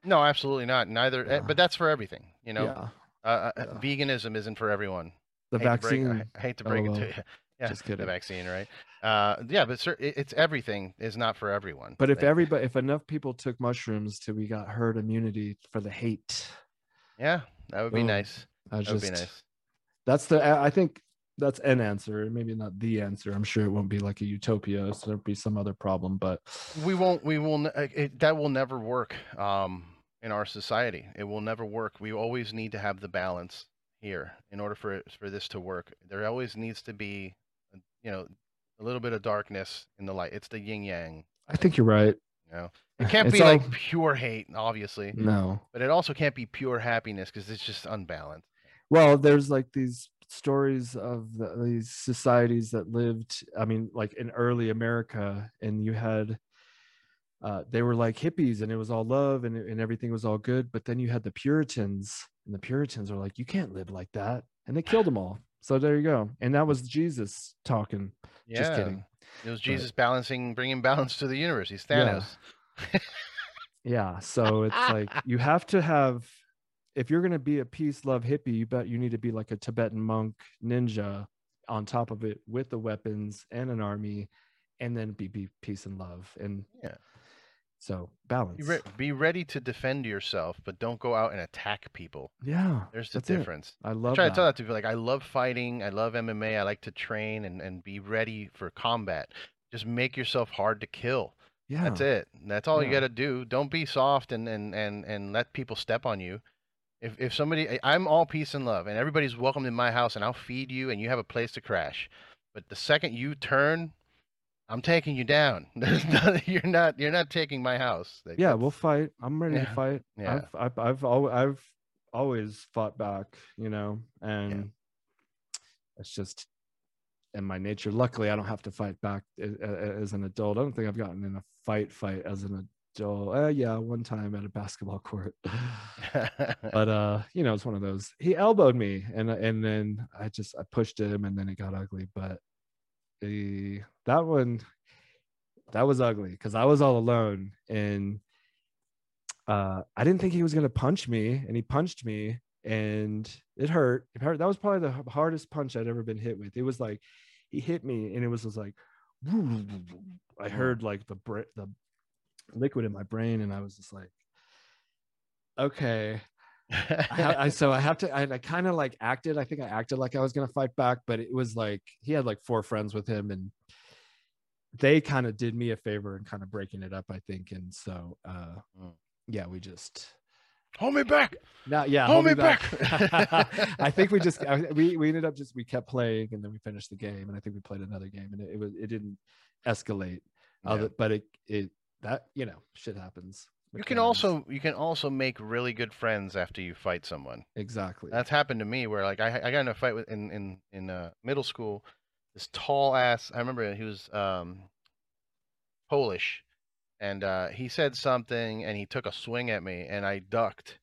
No, absolutely not. Neither yeah. But that's for everything, you know. yeah. Uh, yeah. Veganism isn't for everyone. The hate vaccine to break, I hate to break oh, it to you. Yeah, just kidding. The vaccine, right? Uh yeah, but sir, it's everything is not for everyone. But if everybody if enough people took mushrooms till we got herd immunity for the hate, yeah that would be oh, nice. I just, that would be nice. That's the I think that's an answer, maybe not the answer. I'm sure it won't be like a utopia, so there'll be some other problem, but we won't, we will, it, that will never work um, in our society. It will never work. We always need to have the balance here in order for it, for this to work. There always needs to be, you know, a little bit of darkness in the light. It's the yin yang. I think you're right. You know, it can't it's be all... like pure hate, obviously. No, but it also can't be pure happiness because it's just unbalanced. Well, there's like these stories of the, these societies that lived, I mean, like in early America, and you had, uh, they were like hippies and it was all love and, and everything was all good. But then you had the Puritans, and the Puritans were like, you can't live like that. And they killed them all. So there you go. And that was Jesus talking. Yeah. Just kidding. It was Jesus but, balancing, bringing balance to the universe. He's Thanos. Yeah. Yeah. So it's like, you have to have, if you're going to be a peace, love hippie, you bet you need to be like a Tibetan monk ninja on top of it with the weapons and an army, and then be, be peace and love. And yeah. So balance. Be, re be ready to defend yourself, but don't go out and attack people. Yeah, there's the difference. It. I love. I try that. to tell that to people. Like, I love fighting. I love M M A. I like to train and and be ready for combat. Just make yourself hard to kill. Yeah, that's it. That's all yeah. you got to do. Don't be soft and and and and let people step on you. If if somebody, I'm all peace and love, and everybody's welcome in my house, and I'll feed you, and you have a place to crash. But the second you turn, I'm taking you down. There's nothing, you're not. You're not taking my house. Like, yeah, we'll fight. I'm ready yeah. to fight. Yeah, I've I've I've, al I've always fought back. You know, and yeah. it's just in my nature. Luckily, I don't have to fight back as an adult. I don't think I've gotten in a fight fight as an adult. Uh, yeah, one time at a basketball court. But uh, you know, it's one of those. He elbowed me, and and then I just I pushed him, and then it got ugly. But. The, that one, that was ugly because I was all alone, and uh, I didn't think he was going to punch me, and he punched me, and it hurt. It hurt. That was probably the hardest punch I'd ever been hit with. It was like, he hit me, and it was, was like, I heard like the, br the liquid in my brain, and I was just like, okay. I, I, so I have to, I, I kind of like acted, I think I acted like I was going to fight back, but it was like, he had like four friends with him, and they kind of did me a favor and kind of breaking it up, I think. And so, uh, oh. yeah, we just hold me back. No, yeah. Hold, hold me, me back. back. I think we just, we, we ended up just, we kept playing, and then we finished the game, and I think we played another game, and it, it was, it didn't escalate, yeah. uh, but it, it, that, you know, shit happens. You can also you can also make really good friends after you fight someone. Exactly. That's happened to me, where like I I got in a fight with in in in uh, middle school. This tall ass, I remember he was um, Polish, and uh, he said something, and he took a swing at me, and I ducked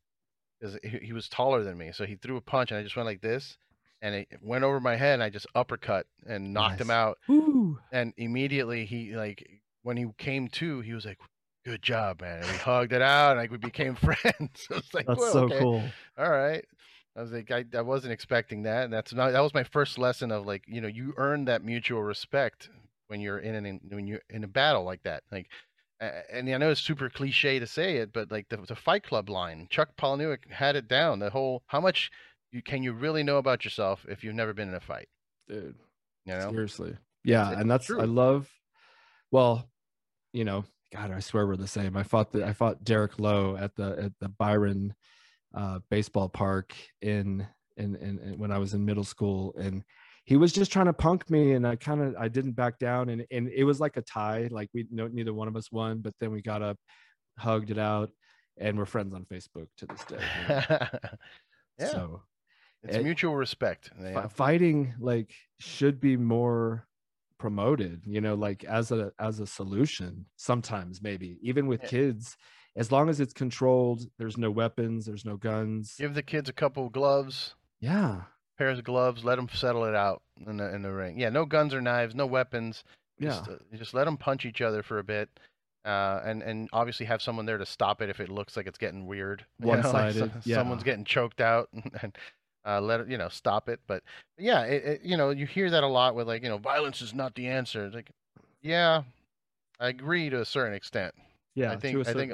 because he, he was taller than me. So he threw a punch, and I just went like this, and it went over my head, and I just uppercut and knocked nice. him out. Ooh. And immediately he like when he came to, he was like, good job, man. And we hugged it out, and like we became friends. I was like, that's well, so okay. cool. All right. I was like, I, I wasn't expecting that. And that's not, that was my first lesson of like, you know, you earn that mutual respect when you're in an, in, when you're in a battle like that. Like, and I know it's super cliche to say it, but like the, the Fight Club line, Chuck Palahniuk had it down. The whole, how much you, can you really know about yourself if you've never been in a fight? Dude, you know? Seriously. Yeah. It's, and that's, true. I love, well, you know, God, I swear we're the same. I fought the I fought Derek Lowe at the at the Byron uh, baseball park in in, in in when I was in middle school, and he was just trying to punk me, and I kind of I didn't back down, and and it was like a tie, like we no neither one of us won, but then we got up, hugged it out, and we're friends on Facebook to this day. Yeah, so it's it, mutual respect. Yeah. Fighting like should be more promoted, you know, like as a as a solution sometimes, maybe even with yeah. kids, as long as it's controlled. There's no weapons, there's no guns. Give the kids a couple of gloves, yeah pairs of gloves, let them settle it out in the, in the ring. Yeah no guns or knives, no weapons, just, yeah uh, just let them punch each other for a bit, uh and and obviously have someone there to stop it if it looks like it's getting weird, one-sided, like so, yeah. someone's getting choked out, and Uh, let it, you know, stop it. But yeah, it, it, you know, you hear that a lot with like, you know, violence is not the answer. It's like, yeah, I agree to a certain extent. Yeah. I think, I think,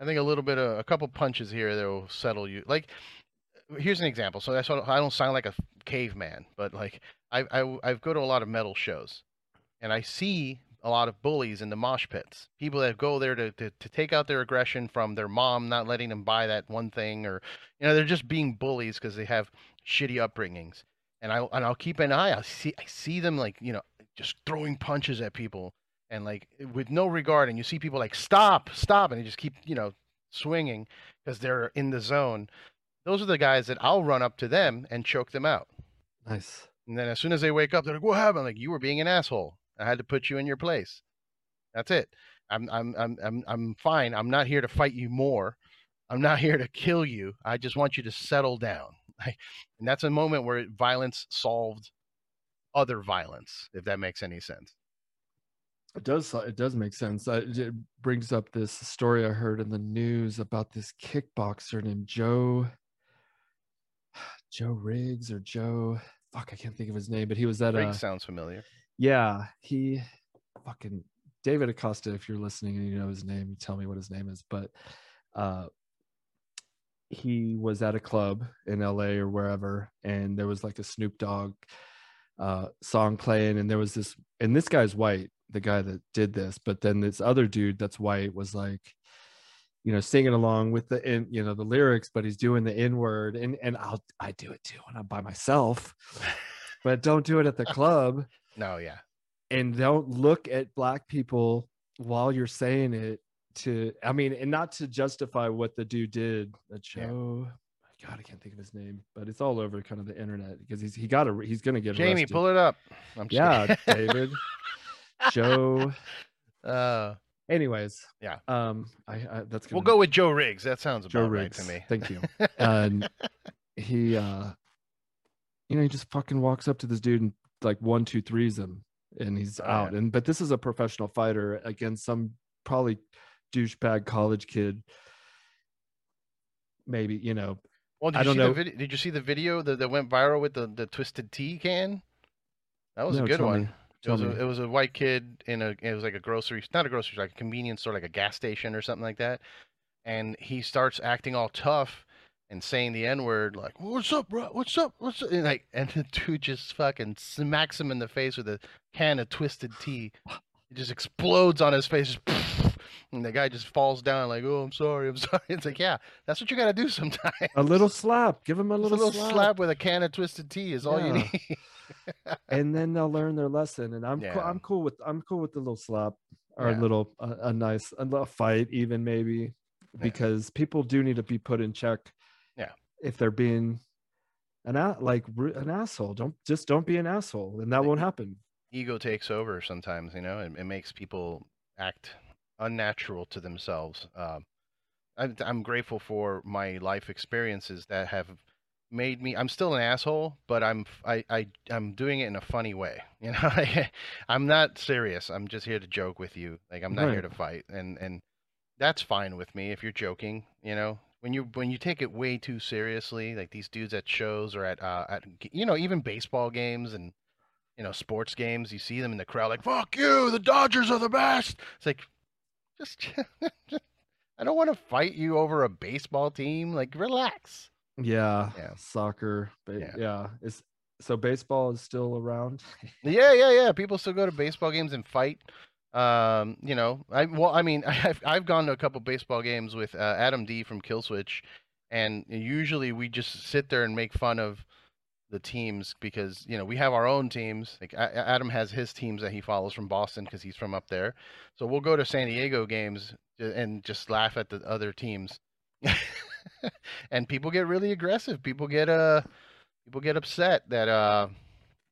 I think a little bit of a couple punches here that will settle you. Like here's an example. So that's what, I don't sound like a caveman, but like I, I I've go to a lot of metal shows, and I see a lot of bullies in the mosh pits. People that go there to, to to take out their aggression from their mom not letting them buy that one thing, or you know, they're just being bullies because they have shitty upbringings. And I and I'll keep an eye. I see I see them like you know just throwing punches at people and like with no regard. And you see people like stop, stop, and they just keep you know swinging because they're in the zone. Those are the guys that I'll run up to them and choke them out. Nice. And then as soon as they wake up, they're like, "What happened?" I'm like, "You were being an asshole. I had to put you in your place. That's it. I'm I'm I'm I'm I'm fine. I'm not here to fight you more. I'm not here to kill you. I just want you to settle down." I, and that's a moment where violence solved other violence, if that makes any sense. It does. It does make sense. It brings up this story I heard in the news about this kickboxer named Joe, Joe Riggs or Joe. Fuck, I can't think of his name, but he was at Riggs. Uh, sounds familiar. Yeah, he fucking David Acosta. If you're listening and you know his name, you tell me what his name is. But uh, he was at a club in L A or wherever, and there was like a Snoop Dogg uh, song playing, and there was this, and this guy's white, the guy that did this, but then this other dude that's white was like, you know, singing along with the, in, you know, the lyrics, but he's doing the N word, and and I'll I do it too when I'm by myself, but don't do it at the club. No, yeah, and don't look at black people while you're saying it. To I mean, and not to justify what the dude did. That Joe, yeah. God, I can't think of his name, but it's all over kind of the internet because he's he got a he's gonna get Jamie, arrested. Pull it up. I'm yeah, David. Joe. Uh, Anyways, yeah. Um, I, I that's gonna, we'll go with Joe Riggs. That sounds about Joe Riggs. Right to me. Thank you. And he, uh, you know, he just fucking walks up to this dude and like one, two, threes him, and he's oh, out. Yeah. And but this is a professional fighter against some probably douchebag college kid. Maybe you know. Well, did I you don't see know. The video, did you see the video that, that went viral with the the Twisted Tea can? That was no, a good one. Me. It was, a, it was a white kid in a, it was like a grocery, not a grocery store, like a convenience store, like a gas station or something like that. And he starts acting all tough and saying the N-word, like, what's up, bro? What's up? What's up? And, like, and the dude just fucking smacks him in the face with a can of Twisted Tea. It just explodes on his face. And the guy just falls down like, oh, I'm sorry, I'm sorry. It's like, yeah, that's what you got to do sometimes. A little slap. Give him a little, a little slap. slap with a can of Twisted Tea is all yeah. you need. And then they'll learn their lesson. And I'm, yeah. cool, I'm cool with, I'm cool with the little slap or yeah. a little, a, a nice, a little fight even maybe, because yeah. people do need to be put in check. Yeah. If they're being an, like an asshole, don't just don't be an asshole. And that like, won't happen. Ego takes over sometimes, you know, and it, it makes people act unnatural to themselves. Um, I, I'm grateful for my life experiences that have made me, I'm still an asshole, but I'm, I, I, I'm doing it in a funny way. You know, I'm not serious. I'm just here to joke with you. Like I'm not right. here to fight. And, and that's fine with me. If you're joking, you know, when you, when you take it way too seriously, like these dudes at shows or at, uh, at, you know, even baseball games and, you know, sports games, you see them in the crowd, like, fuck you, the Dodgers are the best. It's like, Just, I don't want to fight you over a baseball team. Like, relax. Yeah, yeah. Soccer. But yeah. yeah, it's so baseball is still around. yeah, yeah, yeah. People still go to baseball games and fight. Um, you know, I well, I mean, I've I've gone to a couple baseball games with uh, Adam D from Kill Switch, and usually we just sit there and make fun of the teams because you know we have our own teams. Like Adam has his teams that he follows from Boston because he's from up there. So we'll go to San Diego games and just laugh at the other teams. And people get really aggressive. People get uh, people get upset that uh,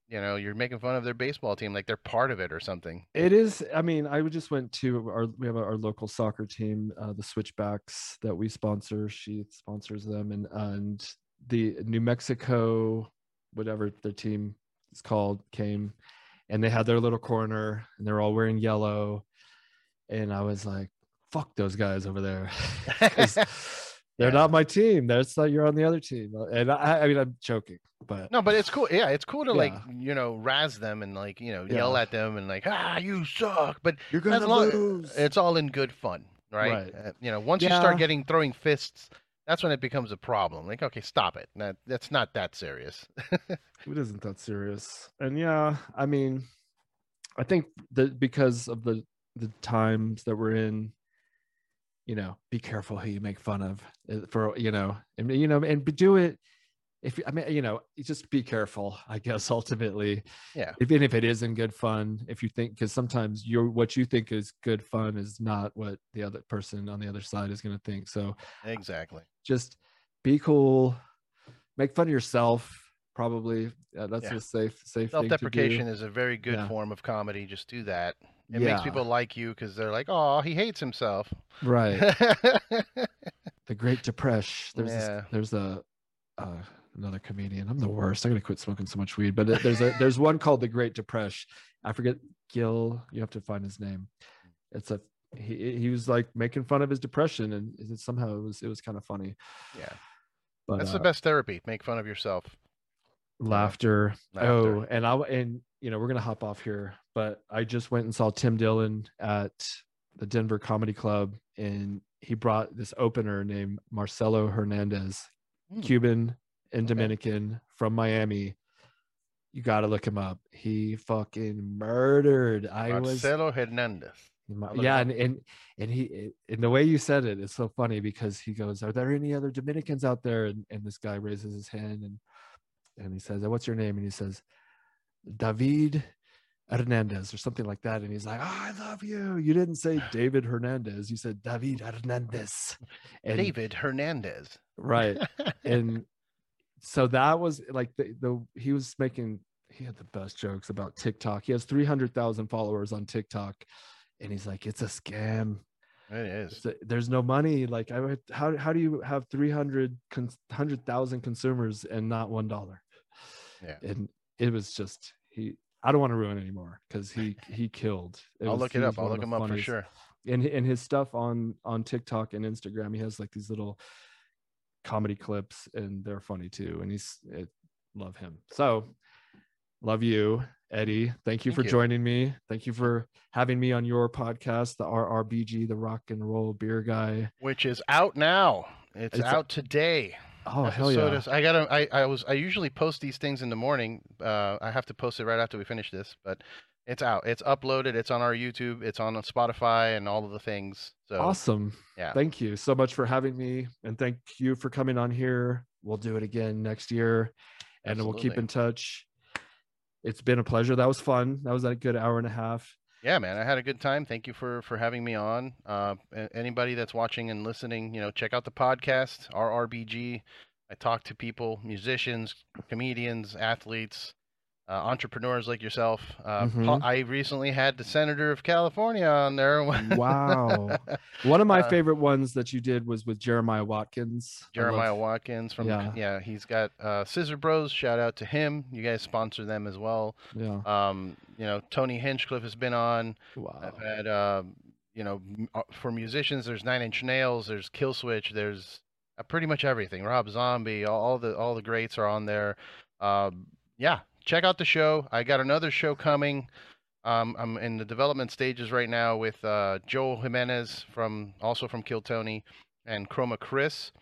you know you're making fun of their baseball team, like they're part of it or something. It is. I mean, I just went to our we have our local soccer team, uh, the Switchbacks, that we sponsor. She sponsors them, and and the New Mexico, whatever their team is called, came and they had their little corner and they're all wearing yellow. And I was like, fuck those guys over there. They're yeah. not my team. That's not, you're on the other team. And I, I mean, I'm joking, but no, but it's cool. Yeah. It's cool to yeah. like, you know, razz them and like, you know, yeah. yell at them and like, ah, you suck, but you're going to lose. It's all in good fun. Right. right. Uh, you know, once yeah. you start getting throwing fists That's when it becomes a problem. Like, okay, stop it. That, that's not that serious. It isn't that serious. And yeah, I mean, I think that because of the, the times that we're in, you know, be careful who you make fun of for, you know, and, you know, and do it. If I mean, you know, just be careful, I guess, ultimately. Yeah. Even if it isn't good fun, if you think, because sometimes you're, what you think is good fun is not what the other person on the other side is going to think. So exactly. Just be cool. Make fun of yourself. Probably. Uh, that's yeah. a safe, safe self-deprecation is a very good yeah. form of comedy. Just do that. It yeah. makes people like you because they're like, oh, he hates himself. Right. The Great Depression. There's yeah. this, there's a, uh, another comedian. I'm the worst. I'm gonna quit smoking so much weed. But there's a there's one called The Great Depression. I forget Gil. You have to find his name. It's a he. He was like making fun of his depression, and it, somehow it was it was kind of funny. Yeah, but that's uh, the best therapy. Make fun of yourself. Laughter. laughter. Oh, and I and you know we're gonna hop off here, but I just went and saw Tim Dillon at the Denver Comedy Club, and he brought this opener named Marcelo Hernandez, mm. Cuban. And Dominican okay. from Miami. You gotta look him up. He fucking murdered. I Marcelo was, Hernandez. My, yeah, and, and and he in the way you said it, it's so funny because he goes, "Are there any other Dominicans out there?" And, and this guy raises his hand and and he says, "What's your name?" And he says, "David Hernandez" or something like that. And he's like, oh, "I love you. You didn't say David Hernandez. You said David Hernandez." And, David Hernandez. Right. And so that was like the, the he was making he had the best jokes about TikTok. He has three hundred thousand followers on TikTok, and he's like, it's a scam. It is. A, there's no money. Like, I would, how how do you have three hundred thousand consumers and not one dollar? Yeah. And it was just he. I don't want to ruin it anymore because he he killed. It I'll was, look it up. I'll look him funniest. up for sure. And and his stuff on on TikTok and Instagram, he has like these little comedy clips, and they're funny too, and he's I love him. So love you, Eddie. Thank you thank for you. joining me. Thank you for having me on your podcast, the R R B G, the Rock and Roll Beer Guy, which is out now. It's, it's out today. Oh, hell yeah. I gotta I, I was I usually post these things in the morning. uh I have to post it right after we finish this, but it's out. It's uploaded. It's on our YouTube. It's on Spotify and all of the things. So awesome. Yeah. Thank you so much for having me. And thank you for coming on here. We'll do it again next year. And Absolutely. We'll keep in touch. It's been a pleasure. That was fun. That was a good hour and a half. Yeah, man. I had a good time. Thank you for, for having me on. Uh, anybody that's watching and listening, you know, check out the podcast, R R B G. I talk to people, musicians, comedians, athletes. Uh, entrepreneurs like yourself. Uh, mm-hmm. I recently had the Senator of California on there. Wow. One of my uh, favorite ones that you did was with Jeremiah Watkins. Jeremiah love... Watkins from, yeah. yeah, he's got uh, Scissor Bros. Shout out to him. You guys sponsor them as well. Yeah. Um, you know, Tony Hinchcliffe has been on. Wow. I've had, uh, you know, for musicians, there's Nine Inch Nails, there's Kill Switch, there's uh, pretty much everything. Rob Zombie, all, all the all the greats are on there. Uh, yeah. Check out the show. I got another show coming. Um, I'm in the development stages right now with uh, Joel Jimenez, from also from Kill Tony, and Chroma Chris,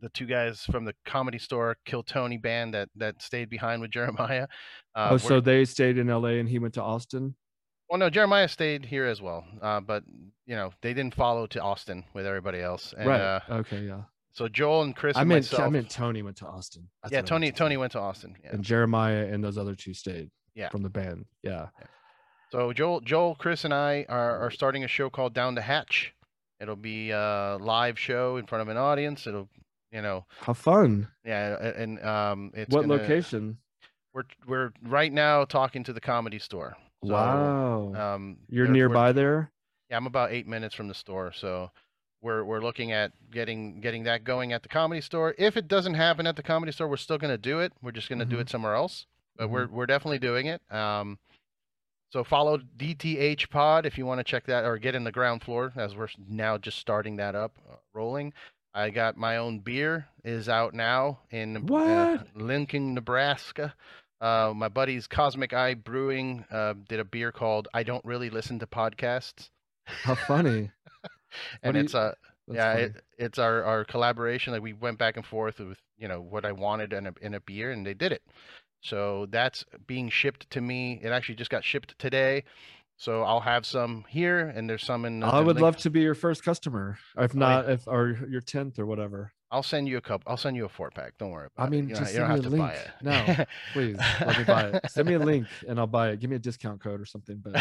the two guys from the Comedy Store Kill Tony band that that stayed behind with Jeremiah. Uh, oh, so they stayed in L A and he went to Austin? Well, no, Jeremiah stayed here as well, uh, but you know they didn't follow to Austin with everybody else. And, right. Uh, okay. Yeah. So Joel and Chris I and meant, myself. I meant Tony went to Austin. That's yeah, Tony. Went to Tony went to Austin. Yeah. And Jeremiah and those other two stayed. Yeah. From the band. Yeah. yeah. So Joel, Joel, Chris, and I are, are starting a show called Down the Hatch. It'll be a live show in front of an audience. It'll, you know, how fun. Yeah, and um, it's what gonna, location? We're we're right now talking to the Comedy Store. So, wow. Um, you're nearby there. Yeah, I'm about eight minutes from the store, so. We're we're looking at getting getting that going at the Comedy Store. If it doesn't happen at the Comedy Store, we're still going to do it. We're just going to mm-hmm. do it somewhere else. But mm-hmm. we're we're definitely doing it. Um, so follow D T H Pod if you want to check that or get in the ground floor, as we're now just starting that up, uh, rolling. I got my own beer is out now in uh, Lincoln, Nebraska. Uh, my buddies Cosmic Eye Brewing uh, did a beer called "I Don't Really Listen to Podcasts." How funny. And what it's you, a That's yeah, it, it's our, our collaboration that we went back and forth with, you know, what I wanted in a, in a beer, and they did it. So that's being shipped to me. It actually just got shipped today. So I'll have some here, and there's some in. Uh, I would link. love to be your first customer, if not, oh, yeah. if or your tenth or whatever. I'll send you a couple. I'll send you a four pack. Don't worry about it. I mean, it. You just know, send you don't me have a link. To buy it. No, please let me buy it. Send me a link, and I'll buy it. Give me a discount code or something. But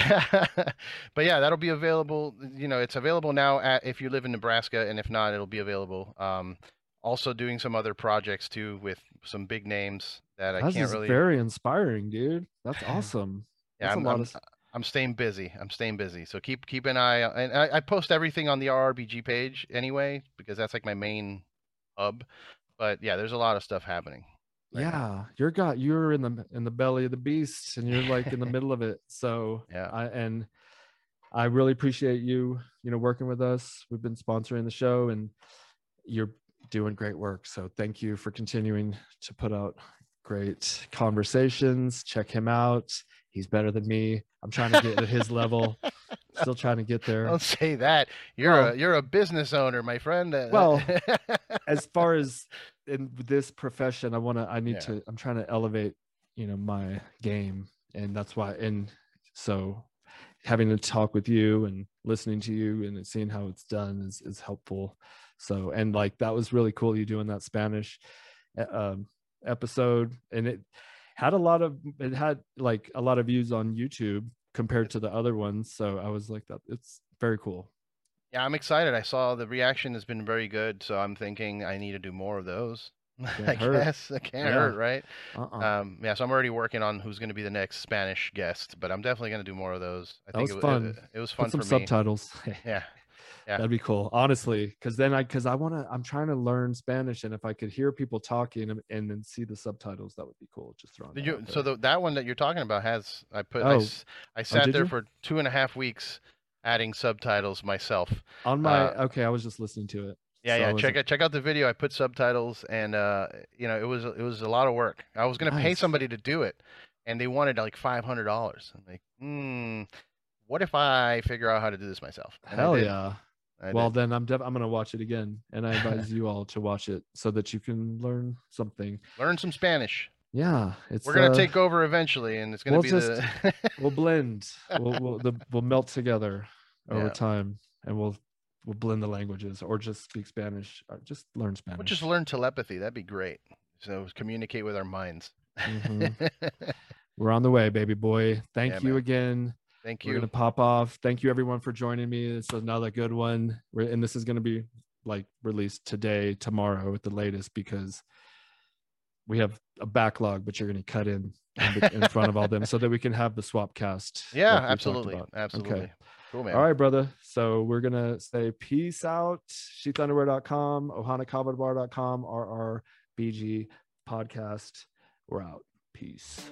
but yeah, that'll be available. You know, it's available now at, if you live in Nebraska, and if not, it'll be available. Um, also doing some other projects too with some big names that I That's can't really. Very inspiring, dude. That's awesome. Yeah, That's I'm, a lot I'm, of... I'm staying busy. I'm staying busy. So keep keep an eye. And I, I post everything on the R R B G page anyway, because that's like my main hub. But yeah, there's a lot of stuff happening. Right yeah, now. you're got you're in the in the belly of the beast, and you're like in the middle of it. So yeah, I, and I really appreciate you, you know, working with us. We've been sponsoring the show, and you're doing great work. So thank you for continuing to put out great conversations. Check him out. He's better than me. I'm trying to get to his level. Still trying to get there. Don't say that. You're well, a you're a business owner, my friend. Well, as far as in this profession, I want to. I need yeah. to. I'm trying to elevate, you know, my game, and that's why. And so, having a talk with you and listening to you and seeing how it's done is is helpful. So, and like that was really cool. You doing that Spanish um, episode, and it. Had a lot of it had like a lot of views on YouTube compared to the other ones, so I was like, that it's very cool. Yeah, I'm excited. I saw the reaction has been very good, so I'm thinking I need to do more of those. I hurt. guess I can't yeah. hurt, right? Uh-uh. Um, yeah, so I'm already working on who's going to be the next Spanish guest, but I'm definitely going to do more of those. I that think was it, fun. It, it was fun. Put some for subtitles. Me. yeah. yeah, that'd be cool, honestly, because then I because I want to. I'm trying to learn Spanish, and if I could hear people talking and, and then see the subtitles, that would be cool. Just throwing. Did you, so the, that one that you're talking about has I put? Oh. I, I sat oh, there you? for two and a half weeks adding subtitles myself. On my uh, okay, I was just listening to it. Yeah, so yeah. Check out check out the video. I put subtitles, and uh, you know, it was it was a lot of work. I was gonna nice. pay somebody to do it, and they wanted like five hundred dollars. I'm like, hmm, what if I figure out how to do this myself? And Hell I yeah! I well, did. then I'm def I'm gonna watch it again, and I advise you all to watch it so that you can learn something. Learn some Spanish. Yeah, it's we're gonna uh, take over eventually, and it's gonna we'll be just, the we'll blend, we'll we'll, the, we'll melt together over yeah. time, and we'll. We'll blend the languages, or just speak Spanish, or just learn Spanish. We'll just learn telepathy. That'd be great. So communicate with our minds. Mm-hmm. We're on the way, baby boy. Thank yeah, you man. again. Thank you. We're gonna pop off. Thank you, everyone, for joining me. It's another good one. We're, and this is gonna be like released today, tomorrow at the latest, because we have a backlog, but you're gonna cut in in front of all them so that we can have the swap cast. Yeah, like absolutely, absolutely. Okay. Cool, man. All right, brother. So we're going to say peace out. sheath underwear dot com, ohana kawabar dot com, R R B G podcast. We're out. Peace.